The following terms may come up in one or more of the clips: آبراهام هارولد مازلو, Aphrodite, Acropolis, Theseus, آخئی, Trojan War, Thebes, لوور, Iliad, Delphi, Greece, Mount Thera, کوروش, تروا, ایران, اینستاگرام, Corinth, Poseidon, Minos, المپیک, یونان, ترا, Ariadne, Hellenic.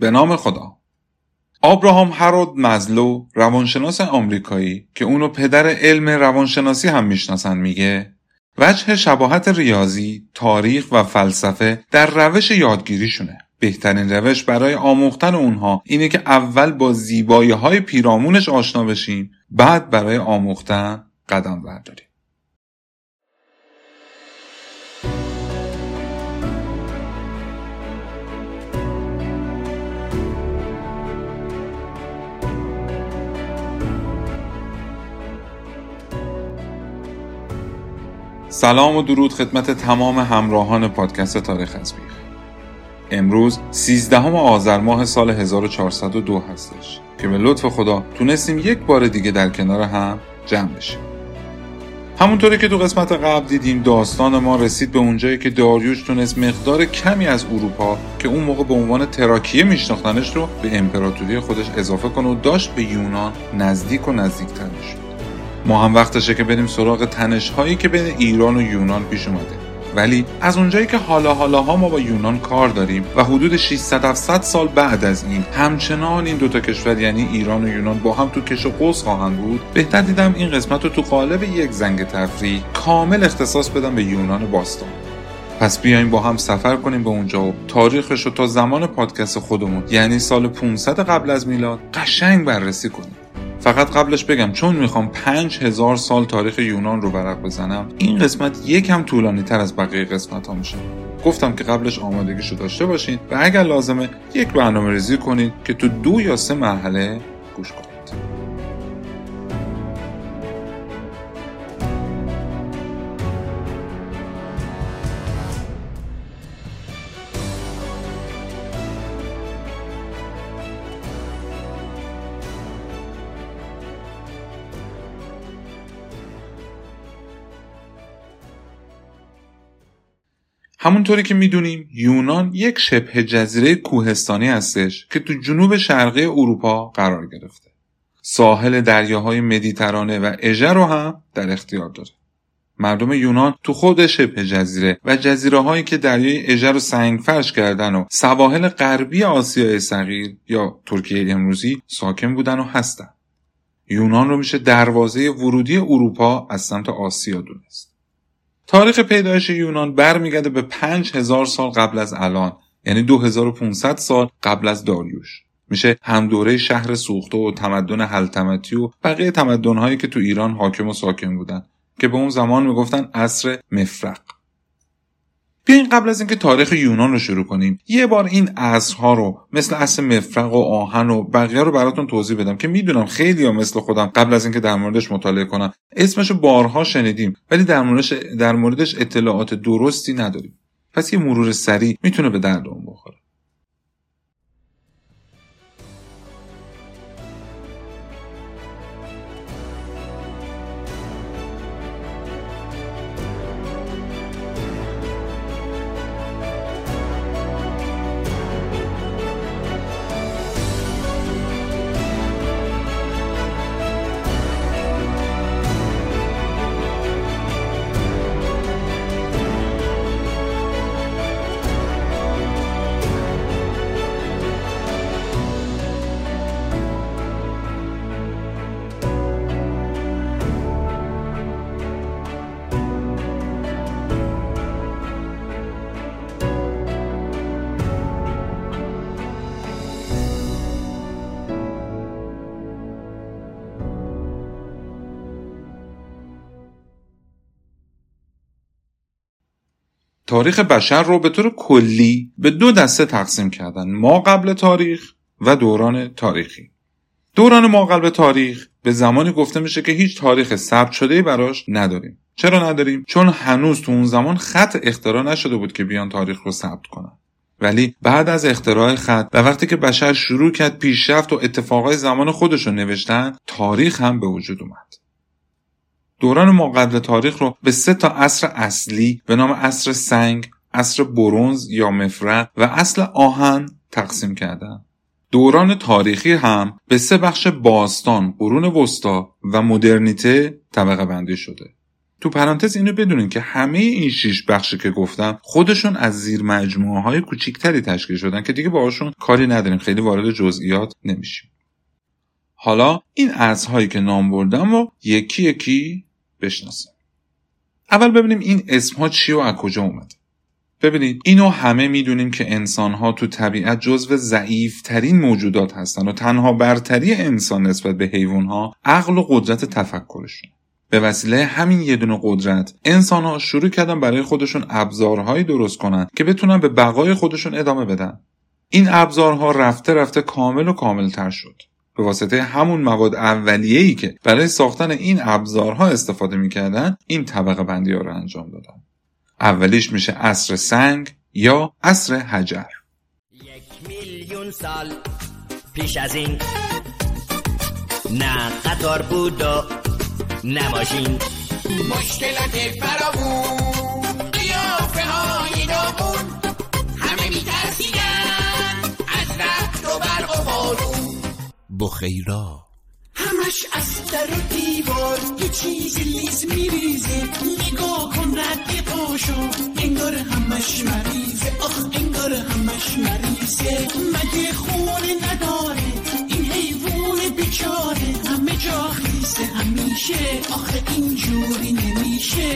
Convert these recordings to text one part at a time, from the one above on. به نام خدا. آبراهام هارولد مازلو، روانشناس آمریکایی که اونو پدر علم روانشناسی هم میشناسن، میگه وجه شباهت ریاضی، تاریخ و فلسفه در روش یادگیریشونه. بهترین روش برای آموختن اونها اینه که اول با زیبایی‌های پیرامونش آشنا بشیم، بعد برای آموختن قدم برداریم. سلام و درود خدمت تمام همراهان پادکست تاریخ از بیخ. امروز 13 آذر ماه سال 1402 هستش که به لطف خدا تونستیم یک بار دیگه در کنار هم جمع بشیم. همونطوری که تو قسمت قبل دیدیم، داستان ما رسید به اونجایی که داریوش تونست مقدار کمی از اروپا که اون موقع به عنوان تراکیه میشناختنش رو به امپراتوری خودش اضافه کنه و داشت به یونان نزدیک و نزدیک‌تر می‌شد. ما هم وقتشه که بریم سراغ تنش‌هایی که بین ایران و یونان پیش اومده، ولی از اونجایی که حالا ما با یونان کار داریم و حدود 600-700 سال بعد از این همچنان این دوتا کشور یعنی ایران و یونان با هم تو کش و قوس خواهند بود، بهتر دیدم این قسمت رو تو قالب یک زنگ تفریح کامل اختصاص بدم به یونان باستان. پس بیایم با هم سفر کنیم به اونجا و تاریخش رو تا زمان پادکست خودمون یعنی سال 500 قبل از میلاد قشنگ بررسی کنیم. فقط قبلش بگم، چون میخوام 5000 سال تاریخ یونان رو ورق بزنم، این قسمت یکم طولانی تر از بقیه قسمت ها میشه. گفتم که قبلش آمادگیشو داشته باشین و اگر لازمه یک برنامه ریزی کنین که تو 2 یا 3 مرحله گوش کنید. همونطوری که میدونیم، یونان یک شبه جزیره کوهستانی هستش که تو جنوب شرقی اروپا قرار گرفته. ساحل دریاهای مدیترانه و اژه رو هم در اختیار داره. مردم یونان تو خود شبه جزیره و جزیره‌هایی که دریای اژه رو سنگفرش کردن و سواحل غربی آسیای صغیر یا ترکیه امروزی ساکن بودن و هستن. یونان رو میشه دروازه ورودی اروپا از سمت آسیا دونست. تاریخ پیدایش یونان برمیگرده به 5000 سال قبل از الان، یعنی 2500 سال قبل از داریوش. میشه هم دوره شهر سوخته و تمدن هلتمتی و بقیه تمدن‌هایی که تو ایران حاکم و ساکن بودن که به اون زمان میگفتن عصر مفرق. بیاین قبل از اینکه تاریخ یونان رو شروع کنیم، یه بار این عصرها رو مثل عصر مفرق و آهن و بقیه رو براتون توضیح بدم که میدونم خیلی‌ها مثل خودم قبل از اینکه در موردش مطالعه کنم اسمشو بارها شنیدیم ولی در موردش اطلاعات درستی نداریم. پس یه مرور سریع میتونه به دردمون بخوره. تاریخ بشر رو به طور کلی به 2 دسته تقسیم کردن: ما قبل تاریخ و دوران تاریخی. دوران ما قبل تاریخ به زمانی گفته میشه که هیچ تاریخ ثبت شده‌ای براش نداریم. چرا نداریم؟ چون هنوز تو اون زمان خط اختراع نشده بود که بیان تاریخ رو ثبت کنن. ولی بعد از اختراع خط و وقتی که بشر شروع کرد پیشرفت و اتفاقای زمان خودش رو نوشتن، تاریخ هم به وجود اومد. دوران ما قبل تاریخ رو به 3 تا عصر اصلی به نام عصر سنگ، عصر برنز یا مفرق و عصر آهن تقسیم کردن. دوران تاریخی هم به 3 بخش: باستان، قرون وسطا و مدرنیته طبقه بندی شده. تو پرانتز اینو بدونین که همه این 6 بخشی که گفتم خودشون از زیر مجموعه‌های کوچیک‌تری تشکیل شدن که دیگه باهاشون کاری نداریم، خیلی وارد جزئیات نمیشیم. حالا این ارزهایی که نام بردم رو یکی یکی بشناسیم. اول ببینیم این اسم‌ها چی و از کجا اومده. ببینید اینو همه میدونیم که انسان‌ها تو طبیعت جزو ضعیف‌ترین موجودات هستن و تنها برتری انسان نسبت به حیوان‌ها عقل و قدرت تفکرشون. به وسیله همین یه دونه قدرت انسان‌ها شروع کردن برای خودشون ابزارهایی درست کنن که بتونن به بقای خودشون ادامه بدن. این ابزارها رفته رفته کامل و کامل‌تر شد. به واسطه همون مواد اولیه‌ای که برای ساختن این ابزارها استفاده می‌کردن، این طبقه بندی‌ها رو انجام دادن. اولیش میشه عصر سنگ یا عصر حجر. 1,000,000 سال پیش از این نه قطار بود و نه ماشین، مشکلات فراوون، قیافه های داغون، همه میترسیدن از رعد و برق و بارون، بخیرا همش از در و دیوار یه چیزی لیز میریزه، نگاه کن رد پاشو انگار همش مریضه، آخ انگار همش مریضه، مگه خونه نداره این حیوان بیچاره، همه جا خیسه همیشه، آخه اینجوری نمیشه.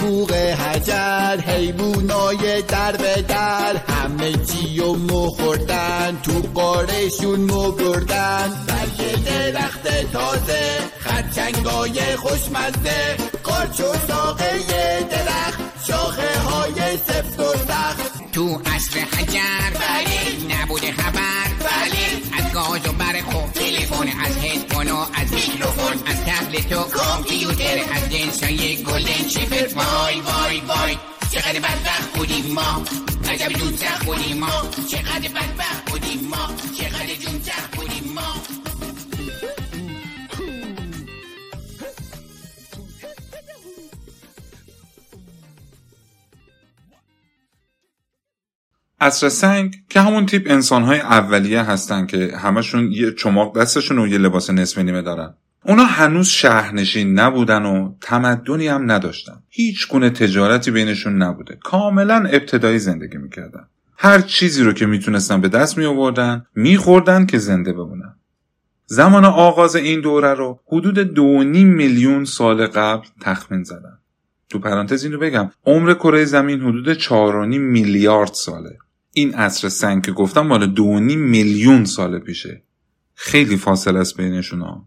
بوق حجر حیوانای در به در همه چیو مو خوردن، تو قارهشون مو بردن، برگ درخت تازه، خرچنگای خوشمزه، قارچ و ساقه درخت، شاخه های سفت و سخت، تو عصر حجر ولی نبوده خبر، ولی از گاز و برق، تلفن، از هدفون و از میکروفون، از تبلت و کامپیوتر، از جنسای گلدن شیفر، وای وای وای چقدر بدبخت بودیم ما، عجب دوزخ بودیم ما، چقدر بدبخت بودیم ما، چقدر جونزخ بودیم ما. عصر سنگ که همون تیپ انسان‌های اولیه هستن که همشون یه چماق دستشون و یه لباس نصف نیمه دارن. اونا هنوز شهرنشین نبودن و تمدنی هم نداشتن. هیچ گونه تجارتی بینشون نبوده. کاملا ابتدایی زندگی میکردن. هر چیزی رو که میتونستن به دست میآوردن، میخوردن که زنده بمونن. زمان آغاز این دوره رو حدود 2.5 میلیون سال قبل تخمین زدن. تو پرانتز اینو بگم، عمر کره زمین حدود 4.5 میلیارد ساله. این عصر سنگ که گفتم مال 2.5 میلیون سال پیشه. خیلی فاصله است بینشون ها.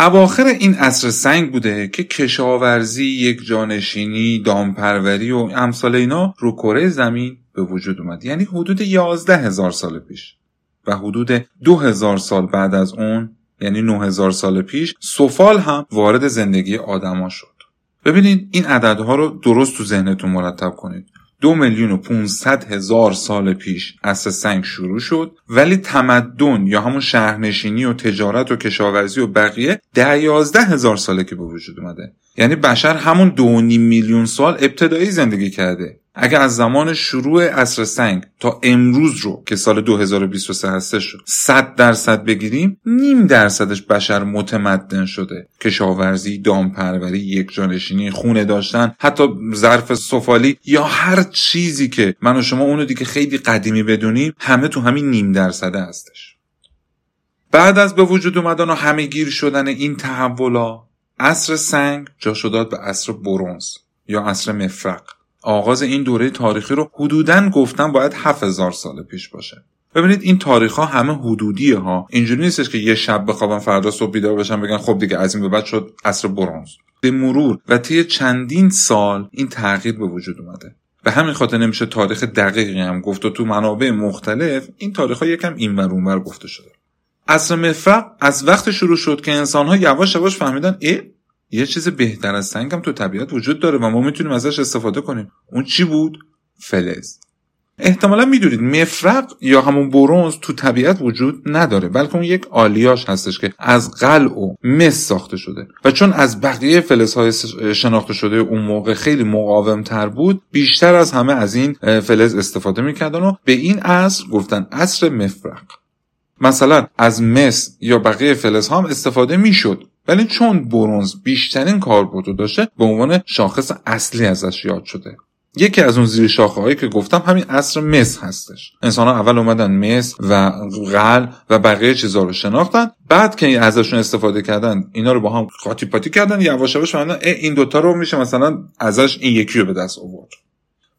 اواخر این عصر سنگ بوده که کشاورزی، یک جانشینی، دامپروری و امثال اینا رو کره زمین به وجود اومد. یعنی حدود 11,000 سال پیش و حدود 2,000 سال بعد از اون، یعنی 9,000 سال پیش، سفال هم وارد زندگی آدما شد. ببینید این عددها رو درست تو ذهنتون مرتب کنید. 2,500,000 سال پیش عصر سنگ شروع شد، ولی تمدن یا همون شهرنشینی و تجارت و کشاورزی و بقیه 11,000 ساله که به وجود اومده. یعنی بشر همون 2.5 میلیون سال ابتدایی زندگی کرده. اگر از زمان شروع عصر سنگ تا امروز رو که سال 2023 هستش 100% بگیریم، 0.5% بشر متمدن شده. کشاورزی، دامپروری، یکجانشینی، خونه داشتن، حتی ظرف سفالی یا هر چیزی که من و شما اونو دیگه خیلی قدیمی بدونیم، همه تو همین 0.5% هستش. بعد از به وجود اومدن و همه گیر شدن این تحولا، عصر سنگ جاشو داد به عصر برنز یا عصر مفرق. آغاز این دوره تاریخی رو حدوداً گفتم باید 7,000 سال پیش باشه. ببینید این تاریخ‌ها همه حدودیه ها. اینجوری نیستش که یه شب بخوابم فردا صبح بیدار بشم بگن خب دیگه از این به بعد شد عصر برنز. به مرور و طی چندین سال این تغییر به وجود اومده. به همین خاطر نمیشه تاریخ دقیقی هم گفت و تو منابع مختلف این تاریخ‌ها یکم اینور اونور گفته شده. عصر مفرق از وقت شروع شد که انسان‌ها یواش یواش فهمیدن یه چیز بهتر از سنگ هم تو طبیعت وجود داره و ما میتونیم ازش استفاده کنیم. اون چی بود؟ فلز. احتمالا میدونید مفرق یا همون برنز تو طبیعت وجود نداره، بلکه اون یک آلیاژ هستش که از قلع و مس ساخته شده و چون از بقیه فلزهای شناخته شده اون موقع خیلی مقاوم‌تر بود، بیشتر از همه از این فلز استفاده میکردن و به این عصر گفتن عصر مفرق. مثلا از مس یا بقیه فلزها هم استفاده میشد، ولی چون برنز بیشترین کاربردو داشته به عنوان شاخص اصلی ازش یاد شده. یکی از اون زیر شاخه هایی که گفتم همین عصر مس هستش. انسان ها اول اومدن مس و قلع و بقیه چیزا رو شناختن، بعد که ازشون استفاده کردن اینا رو با هم قاطی پاتی کردن، یواش یواش فهمیدن این دوتا رو میشه مثلا ازش این یکی رو به دست آورد.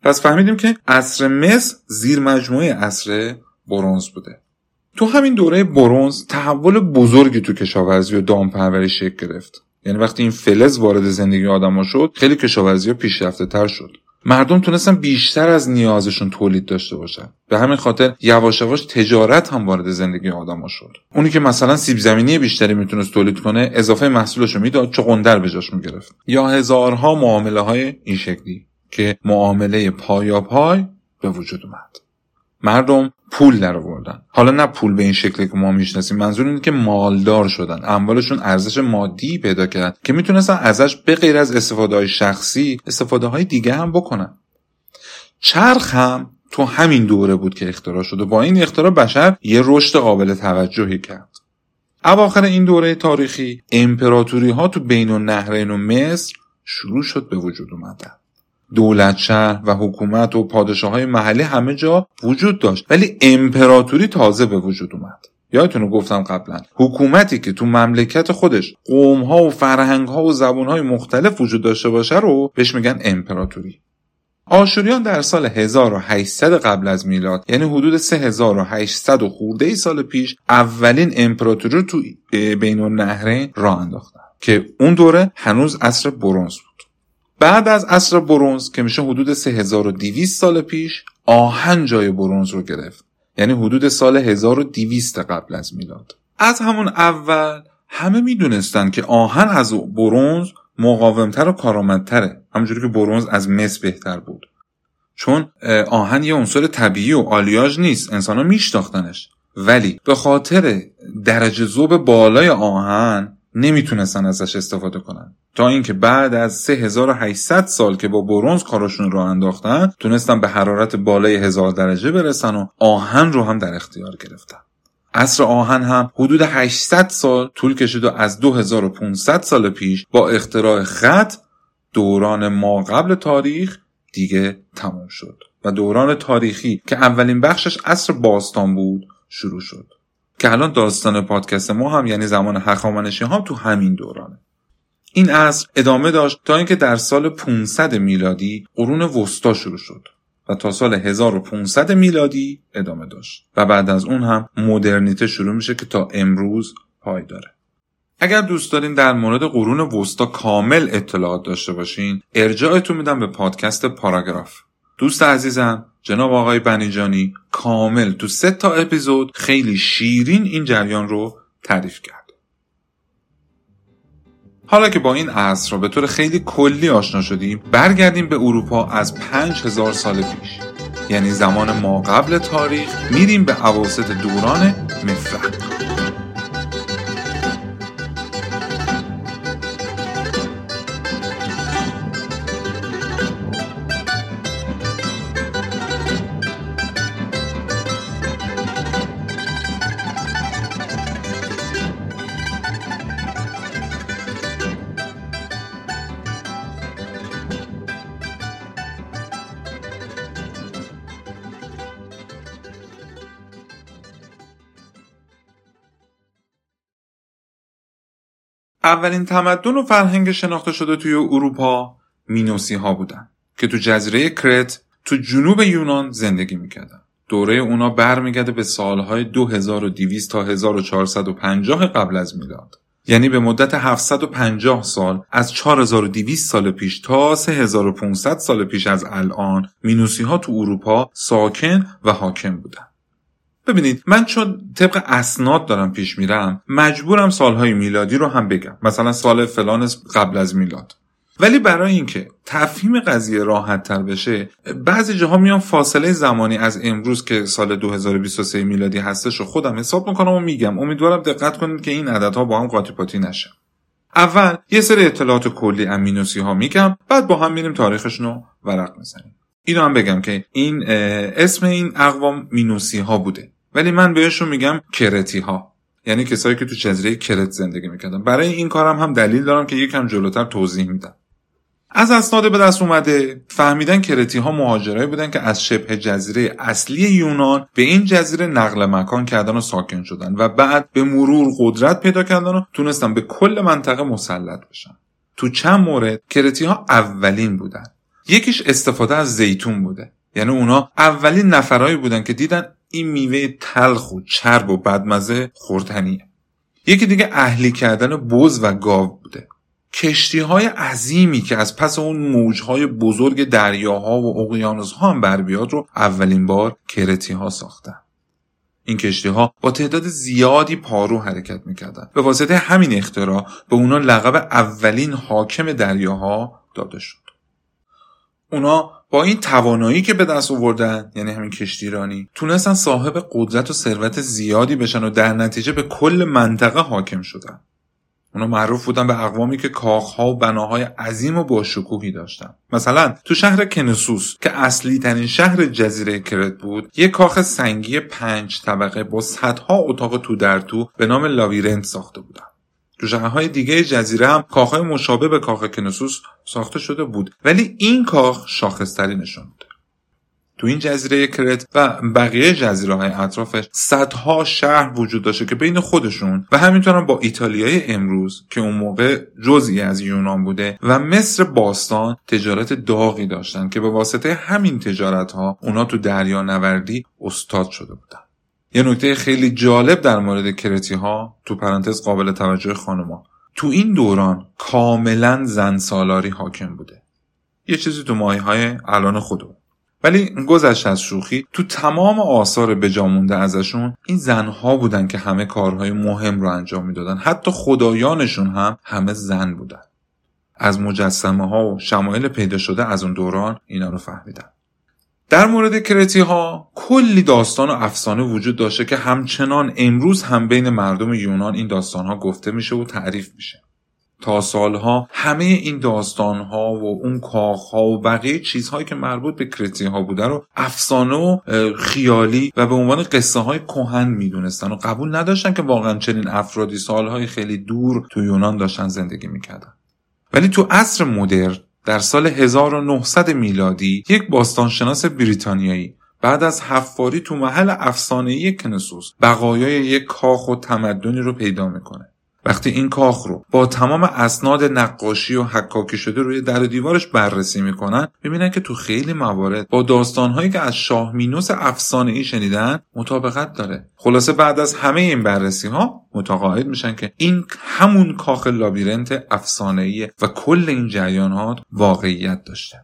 پس فهمیدیم که عصر مس زیر مجموعه عصر برنز بوده. تو همین دوره برنز تحول بزرگی تو کشاورزی و دامپروری شکل گرفت. یعنی وقتی این فلز وارد زندگی آدما شد، خیلی کشاورزی پیشرفته‌تر شد. مردم تونستن بیشتر از نیازشون تولید داشته باشن. به همین خاطر یواش یواش تجارت هم وارد زندگی آدما شد. اونی که مثلا سیب زمینی بیشتری میتونست تولید کنه، اضافه محصولشو میداد، چغندر به جاش میگرفت. یا هزارها معامله های این شکلی که معامله پایاپای به وجود اومد. مردم پول در آوردن. حالا نه پول به این شکلی که ما میشناسیم، منظور اینه که مالدار شدن، اموالشون ارزش مادی پیدا کرد که میتونستن ازش به غیر از استفاده‌های شخصی استفاده‌های دیگه هم بکنن. چرخ هم تو همین دوره بود که اختراع شد و با این اختراع بشر یه رشد قابل توجهی کرد. اواخر این دوره تاریخی امپراتوری‌ها تو بین‌النهرین و مصر شروع شد به وجود اومدن. دولت شهر و حکومت و پادشاه‌های محلی همه جا وجود داشت، ولی امپراتوری تازه به وجود اومد. یادتونه گفتم قبلا حکومتی که تو مملکت خودش قوم‌ها و فرهنگ‌ها و زبان‌های مختلف وجود داشته باشه رو بهش میگن امپراتوری. آشوریان در سال 1800 قبل از میلاد، یعنی حدود 3800 و خورده ای سال پیش، اولین امپراتوری رو تو بین‌النهرین راه انداختن که اون دوره هنوز عصر برنز بود. بعد از عصر برنز که میشه حدود 3200 سال پیش، آهن جای برنز رو گرفت، یعنی حدود سال 1200 قبل از میلاد. از همون اول همه میدونستن که آهن از برنز مقاومتر و کارآمدتره، همونجوری که برنز از مس بهتر بود، چون آهن یه عنصر طبیعی و آلیاژ نیست، انسانا میشناختنش، ولی به خاطر درجه ذوب بالای آهن نمیتونستن ازش استفاده کنن، تا اینکه بعد از 3800 سال که با برنز کارشون رو انداختن، تونستن به حرارت بالای 1000 درجه برسن و آهن رو هم در اختیار گرفتن. عصر آهن هم حدود 800 سال طول کشید و از 2500 سال پیش با اختراع خط دوران ما قبل تاریخ دیگه تمام شد و دوران تاریخی که اولین بخشش عصر باستان بود شروع شد، که الان داستان پادکست ما هم یعنی زمان هخامنشی هم تو همین دورانه. این عصر ادامه داشت تا اینکه در سال 500 میلادی قرون وسطا شروع شد و تا سال 1500 میلادی ادامه داشت و بعد از اون هم مدرنیته شروع میشه که تا امروز پای داره. اگر دوست دارین در مورد قرون وسطا کامل اطلاعات داشته باشین، ارجاعتون میدم به پادکست پاراگراف. دوست عزیزم جناب آقای بنیجانی کامل تو 3 اپیزود خیلی شیرین این جریان رو تعریف کرد. حالا که با این عصر به طور خیلی کلی آشنا شدیم، برگردیم به اروپا از 5000 سال پیش، یعنی زمان ما قبل تاریخ، میریم به اواسط دوران مفرق. اولین تمدن و فرهنگ شناخته شده توی اروپا مینوسی ها بودن که تو جزیره کرت تو جنوب یونان زندگی میکردن. دوره اونا برمیگرده به سالهای 2200 تا 1450 قبل از میلاد، یعنی به مدت 750 سال از 4200 سال پیش تا 3500 سال پیش از الان مینوسی ها تو اروپا ساکن و حاکم بودن. ببینید من چون طبق اسناد دارم پیش میرم مجبورم سالهای میلادی رو هم بگم، مثلا سال فلان قبل از میلاد، ولی برای اینکه تفهیم قضیه راحت تر بشه، بعضی جاها میان فاصله زمانی از امروز که سال 2023 میلادی هستش رو خودم حساب میکنم و میگم. امیدوارم دقت کنید که این عددها با هم قاطی پاتی نشه. اول یه سری اطلاعات کلی از مینوسی ها میگم، بعد با هم میریم تاریخشون رو ورق میزنیم. اینو هم بگم که این اسم این اقوام مینوسی ها بوده، ولی من بهشون میگم کرتی ها، یعنی کسایی که تو جزیره کرت زندگی میکردن. برای این کارم هم دلیل دارم که یکم جلوتر توضیح میدم. از اسناد به دست اومده فهمیدن کرتی ها مهاجرایی بودن که از شبه جزیره اصلی یونان به این جزیره نقل مکان کردن و ساکن شدن و بعد به مرور قدرت پیدا کردن و تونستن به کل منطقه مسلط بشن. تو چند مورد کرتی ها اولین بودن. یکیش استفاده از زیتون بوده، یعنی اونا اولین نفرایی بودن که دیدن این میوه تلخ و چرب و بدمزه خوردنیه. یکی دیگه اهلی کردن بز و گاو بوده. کشتی‌های عظیمی که از پس اون موج‌های بزرگ دریاها و اقیانوس‌ها هم بر بیاد رو اولین بار کرتی‌ها ساختن. این کشتی‌ها با تعداد زیادی پارو حرکت می‌کردن. به واسطه همین اختراع به اونا لقب اولین حاکم دریاها داده شد. اونا با این توانایی که به دست آوردن، یعنی همین کشتیرانی، تونستن صاحب قدرت و ثروت زیادی بشن و در نتیجه به کل منطقه حاکم شدن. اونا معروف بودن به اقوامی که کاخها و بناهای عظیم و باشکوهی داشتن. مثلا تو شهر کنسوس که اصلی ترین شهر جزیره کرت بود، یک کاخ سنگی 5 طبقه با صدها اتاق تو در تو به نام لابیرنت ساخته بودن. تو شهرهای دیگه جزیره هم کاخهای مشابه به کاخ کنسوس ساخته شده بود، ولی این کاخ شاخص‌ترینشون بود. تو این جزیره کرت و بقیه جزیره‌های اطرافش صدها شهر وجود داشته که بین خودشون و همینطور با ایتالیای امروز که اون موقع جزئی از یونان بوده و مصر باستان تجارت داغی داشتن که به واسطه همین تجارت‌ها اونا تو دریانوردی استاد شده بودن. یه نکته خیلی جالب در مورد کرتی‌ها تو پرانتز قابل توجه خانم‌ها، تو این دوران کاملا زنسالاری حاکم بوده، یه چیزی تو مایه‌های الان خودمون. ولی گذشت از شوخی، تو تمام آثار بجامونده ازشون این زنها بودن که همه کارهای مهم رو انجام میدادن. حتی خدایانشون هم همه زن بودن. از مجسمه ها و شمایل پیدا شده از اون دوران اینا رو فهمیدن. در مورد کرتی ها کلی داستان و افسانه وجود داشته که همچنان امروز هم بین مردم یونان این داستان ها گفته میشه و تعریف میشه. تا سالها همه این داستانها و اون کاخها و بقیه چیزهایی که مربوط به کرتیها بوده رو افسانه و خیالی و به عنوان قصه های کهن میدونستن و قبول نداشتن که واقعا چنین افرادی سالهای خیلی دور تو یونان داشتن زندگی میکردن. ولی تو عصر مدرن در سال 1900 میلادی یک باستانشناس بریتانیایی بعد از حفاری تو محل افسانه‌ای کنسوس بقایای یک کاخ و تمدنی رو پیدا میکنه. وقتی این کاخ رو با تمام اسناد نقاشی و حکاکی شده روی در و دیوارش بررسی میکنن، میبینن که تو خیلی موارد با داستانهایی که از شاه مینوس افسانه‌ای شنیدن مطابقت داره. خلاصه بعد از همه این بررسی ها متقاعد میشن که این همون کاخ لابیرنت افسانه‌ایه و کل این جریانات واقعیت داشته.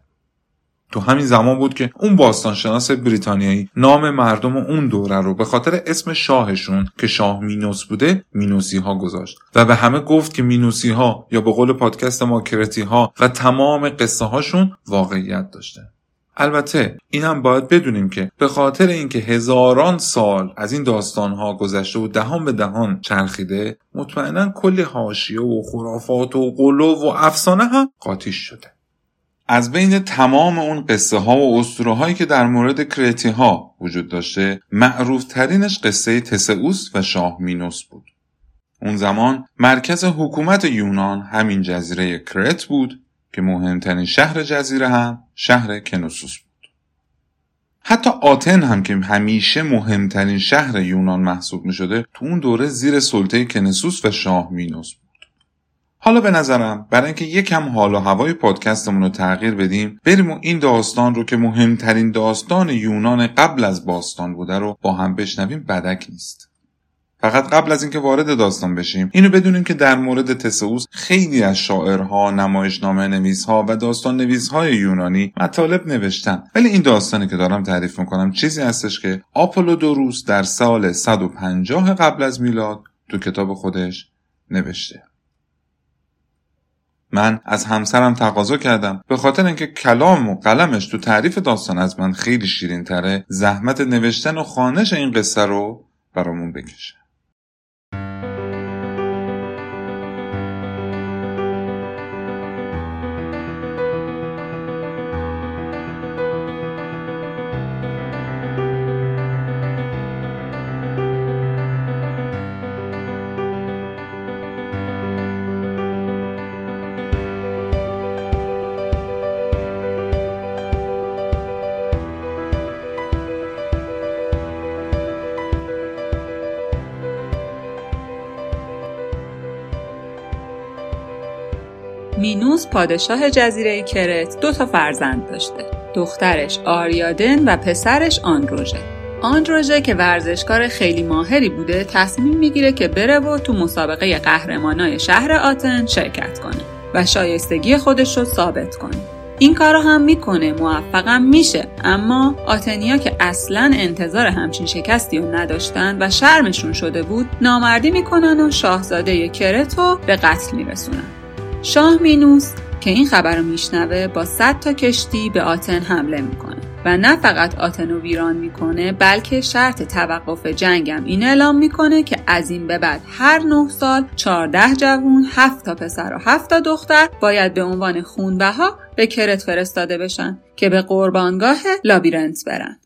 تو همین زمان بود که اون باستانشناس بریتانیایی نام مردم اون دوره رو به خاطر اسم شاهشون که شاه مینوس بوده مینوسی ها گذاشت و به همه گفت که مینوسی ها یا به قول پادکست ما کرتی ها و تمام قصه هاشون واقعیت داشته. البته این هم باید بدونیم که به خاطر اینکه هزاران سال از این داستان ها گذشته و دهان به دهان چرخیده، مطمئنا کلی حاشیه و خرافات و قلو و افسانه هم قاطیش شده. از بین تمام اون قصه ها و اسطوره هایی که در مورد کرتی ها وجود داشته، معروف ترینش قصه تسئوس و شاه مینوس بود. اون زمان مرکز حکومت یونان همین جزیره کرت بود که مهمترین شهر جزیره هم شهر کنوسوس بود. حتی آتن هم که همیشه مهمترین شهر یونان محسوب می شده، تو اون دوره زیر سلطه کنوسوس و شاه مینوس بود. حالا به نظرم برای اینکه یکم حال و هوای پادکستمون رو تغییر بدیم، بریم و این داستان رو که مهمترین داستان یونان قبل از باستان بوده رو با هم بشنویم. بدک نیست. فقط قبل از اینکه وارد داستان بشیم، اینو بدونیم که در مورد تسئوس خیلی از شاعرها، نمایشنامه نویس‌ها و داستان نویس‌های یونانی مطالب نوشتن، ولی این داستانی که دارم تعریف می‌کنم چیزی هستش که آپولودوروس در سال 150 قبل از میلاد تو کتاب خودش نوشته. من از همسرم تقاضا کردم به خاطر اینکه کلام و قلمش تو تعریف داستان از من خیلی شیرین تره، زحمت نوشتن و خوانش این قصه رو برامون بکشه. مینوس پادشاه جزیره کرت 2 فرزند داشته، دخترش آریادن و پسرش آندروژه. آندروژه که ورزشکار خیلی ماهری بوده تصمیم میگیره که بره و تو مسابقه قهرمانای شهر آتن شرکت کنه و شایستگی خودش رو ثابت کنه. این کارو هم میکنه، موفقم میشه، اما آتنیا که اصلاً انتظار همچین شکستی رو نداشتن و شرمشون شده بود نامردی میکنن و شاهزاده کرت رو به قتل میرسونن. شاه مینوس که این خبر رو میشنوه با 100 کشتی به آتن حمله میکنه و نه فقط آتن رو ویران میکنه، بلکه شرط توقف جنگ هم این اعلام میکنه که از این به بعد هر 9 سال 14 جوون، 7 پسر و 7 دختر باید به عنوان خونبها به کرت فرستاده بشن که به قربانگاه لابیرنت برن.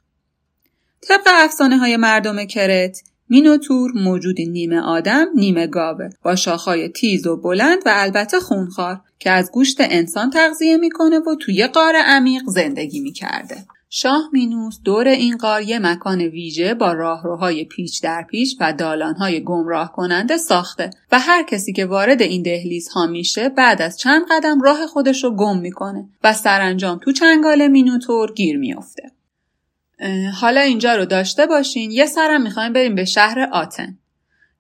طبق افسانه های مردم کرت، مینوتور موجودی نیمه آدم نیمه گاوه با شاخهای تیز و بلند و البته خونخوار که از گوشت انسان تغذیه میکنه و توی غار عمیق زندگی میکرده. شاه مینوس دور این غار یه مکان ویژه با راهروهای پیچ در پیچ و دالانهای گمراه کننده ساخته و هر کسی که وارد این دهلیزها میشه بعد از چند قدم راه خودش رو گم میکنه و سرانجام تو چنگال مینوتور گیر میافته. حالا اینجا رو داشته باشین. یه سرم میخوایم بریم به شهر آتن.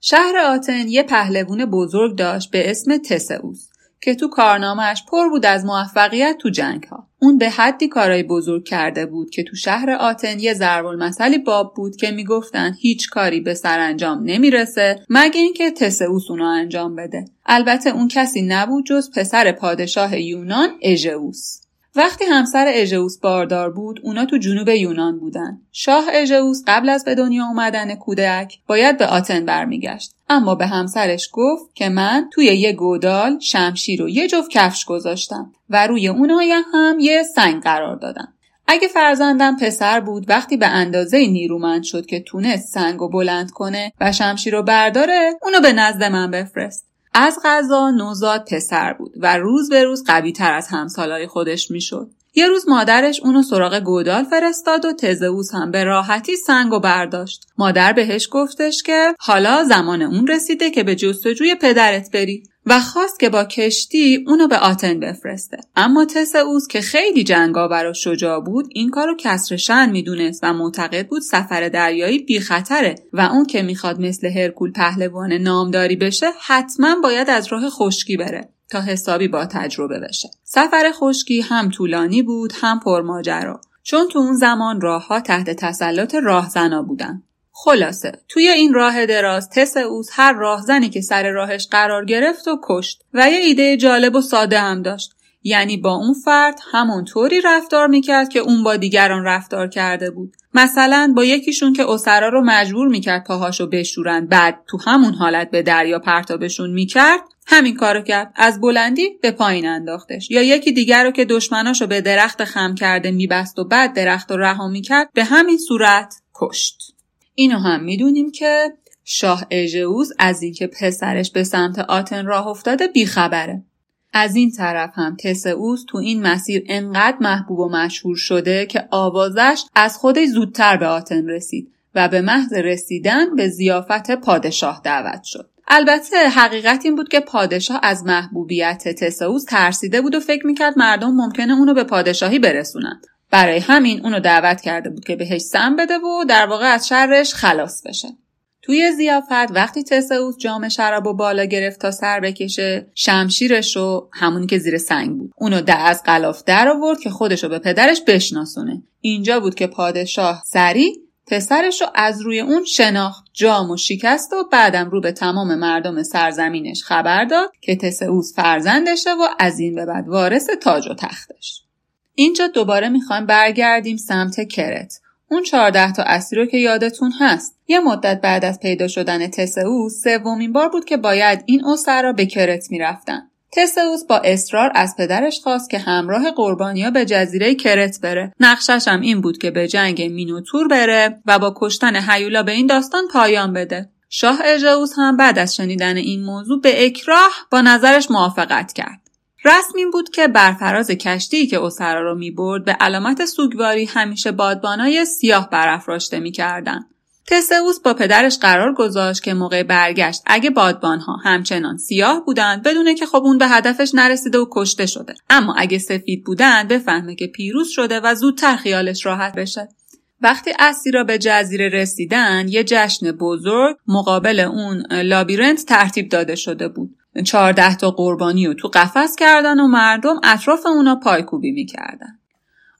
شهر آتن یه پهلوون بزرگ داشت به اسم تسئوس که تو کارنامهش پر بود از موفقیت تو جنگ ها. اون به حدی کارای بزرگ کرده بود که تو شهر آتن یه ضرب‌المثلی باب بود که میگفتن هیچ کاری به سرانجام نمیرسه مگه اینکه تسئوس اونو انجام بده. البته اون کسی نبود جز پسر پادشاه یونان اژئوس. وقتی همسر اژئوس باردار بود، اونا تو جنوب یونان بودن. شاه اژئوس قبل از به دنیا اومدن کودک باید به آتن برمیگشت، اما به همسرش گفت که من توی یه گودال شمشیر و یه جفت کفش گذاشتم و روی اونای هم یه سنگ قرار دادم. اگه فرزندم پسر بود، وقتی به اندازه نیرومند شد که تونست سنگو بلند کنه و شمشیر رو برداره، اونو به نزد من بفرست. از قضا نوزاد پسر بود و روز به روز قوی‌تر از همسالهای خودش میشد. یه روز مادرش اونو سراغ گودال فرستاد و تسئوس هم به راحتی سنگو برداشت. مادر بهش گفتش که حالا زمان اون رسیده که به جستجوی پدرت بری و خواست که با کشتی اونو به آتن بفرسته. اما تسئوس که خیلی جنگاور و شجاع بود این کارو کسر شأن میدونست و معتقد بود سفر دریایی بی خطره و اون که میخواد مثل هرکول پهلوان نامداری بشه حتما باید از راه خشکی بره تا حسابی با تجربه بشه. سفر خشکی هم طولانی بود هم پرماجرا، چون تو اون زمان راهها تحت تسلط راهزنا بودن. خلاصه توی این راه دراز تسئوس هر راهزنی که سر راهش قرار گرفت و کشت و یه ایده جالب و ساده هم داشت، یعنی با اون فرد همونطوری رفتار میکرد که اون با دیگران رفتار کرده بود. مثلا با یکیشون که اسرا رو مجبور میکرد پاهاشو بشورن بعد تو همون حالت به دریا پرتابشون میکرد، همین کارو کرد، از بلندی به پایین انداختش. یا یکی دیگر رو که دشمناشو به درخت خم کرده میبست و بعد درختو رها میکرد، به همین صورت کشت. اینو هم میدونیم که شاه اژئوس از اینکه پسرش به سمت آتن راه افتاده بیخبره. از این طرف هم تسئوس تو این مسیر انقدر محبوب و مشهور شده که آوازش از خودش زودتر به آتن رسید و به محض رسیدن به ضیافت پادشاه دعوت شد. البته حقیقت این بود که پادشاه از محبوبیت تسئوس ترسیده بود و فکر میکرد مردم ممکنه اونو به پادشاهی برسونن. برای همین اونو دعوت کرده بود که بهش سم بده و در واقع از شرش خلاص بشه. توی ضیافت وقتی تسئوس جام شرابو بالا گرفت تا سر بکشه، شمشیرشو، همونی که زیر سنگ بود، اونو از غلاف در آورد که خودشو به پدرش بشناسونه. اینجا بود که پادشاه سریع پسرشو از روی اون شناخت، جام و شکست و بعدم رو به تمام مردم سرزمینش خبر داد که تسئوس فرزندشه و از این به بعد وارث تاج و تختش. اینجا دوباره میخوایم برگردیم سمت کرت. اون 14 تا اسیر رو که یادتون هست، یه مدت بعد از پیدا شدن تسئوس سومین بار بود که باید این اسرا به کرت میرفتن. تسئوس با اصرار از پدرش خواست که همراه قربانیا به جزیره کرت بره. نقشش هم این بود که به جنگ مینوتور بره و با کشتن هیولا به این داستان پایان بده. شاه اژئوس هم بعد از شنیدن این موضوع به اکراه با نظرش موافقت کرد. رسم این بود که بر فراز کشتی که اسرا رو می‌برد به علامت سوگواری همیشه بادبانای سیاه برافراشته می‌کردن. تسئوس با پدرش قرار گذاشت که موقع برگشت اگه بادبانها همچنان سیاه بودند بدونه که خب اون به هدفش نرسیده و کشته شده، اما اگه سفید بودند بفهمه که پیروز شده و زودتر خیالش راحت بشه. وقتی اسیرا به جزیره رسیدن یه جشن بزرگ مقابل اون لابیرنت ترتیب داده شده بود. 14 تا قربانی رو تو قفس کردن و مردم اطراف اونا پایکوبی میکردن.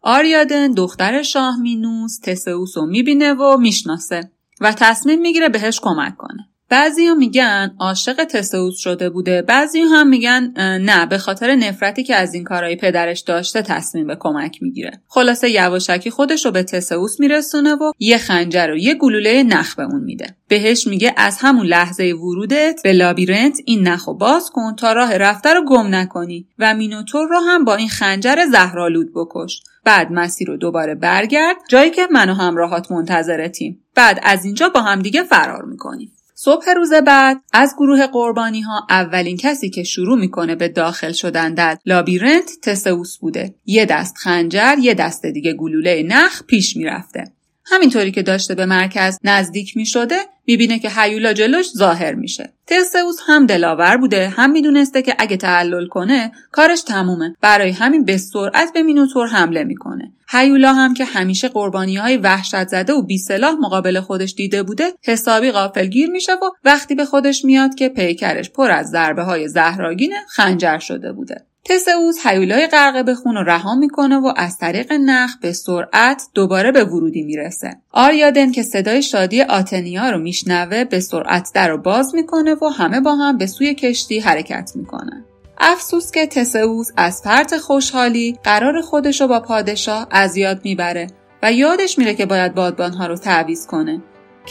آریادن دختر شاه مینوس تسئوس رو میبینه و میشناسه و تصمیم میگیره بهش کمک کنه. بعضیا میگن عاشق تسئوس شده بوده، بعضیا هم میگن نه، به خاطر نفرتی که از این کارهای پدرش داشته تصمیم به کمک میگیره. خلاصه یواشکی خودش رو به تسئوس میرسونه و یه خنجر و یه گلوله نخ به اون میده. بهش میگه از همون لحظه ورودت به لابیرنت این نخو باز کن تا راه رفته رو گم نکنی و مینوتور رو هم با این خنجر زهرآلود بکش. بعد مسیر رو دوباره برگرد جایی که من و همراهات منتظرتیم. بعد از اینجا با هم دیگه فرار میکنیم. صبح روز بعد از گروه قربانی ها اولین کسی که شروع میکنه به داخل شدن در لابیرنت تسئوس بوده. یه دست خنجر، یه دست دیگه گلوله نخ پیش میرفته. همینطوری که داشته به مرکز نزدیک میشده میبینه که هیولا جلوش ظاهر میشه. تسئوس هم دلاور بوده، هم میدونسته که اگه تعلل کنه کارش تمومه، برای همین به سرعت به مینوتور حمله میکنه. هیولا هم که همیشه قربانیهای وحشت زده و بی سلاح مقابل خودش دیده بوده حسابی غافلگیر میشه و وقتی به خودش میاد که پیکرش پر از ضربه های زهرآگین خنجر شده بوده. تسئوس هیولای غرق به خون رو رها میکنه و از طریق نخ به سرعت دوباره به ورودی میرسه. آریادن که صدای شادی آتنیا رو میشنوه به سرعت در رو باز میکنه و همه با هم به سوی کشتی حرکت میکنن. افسوس که تسئوس از فرط خوشحالی قرار خودش رو با پادشاه از یاد میبره و یادش میره که باید بادبانها رو تعویض کنه.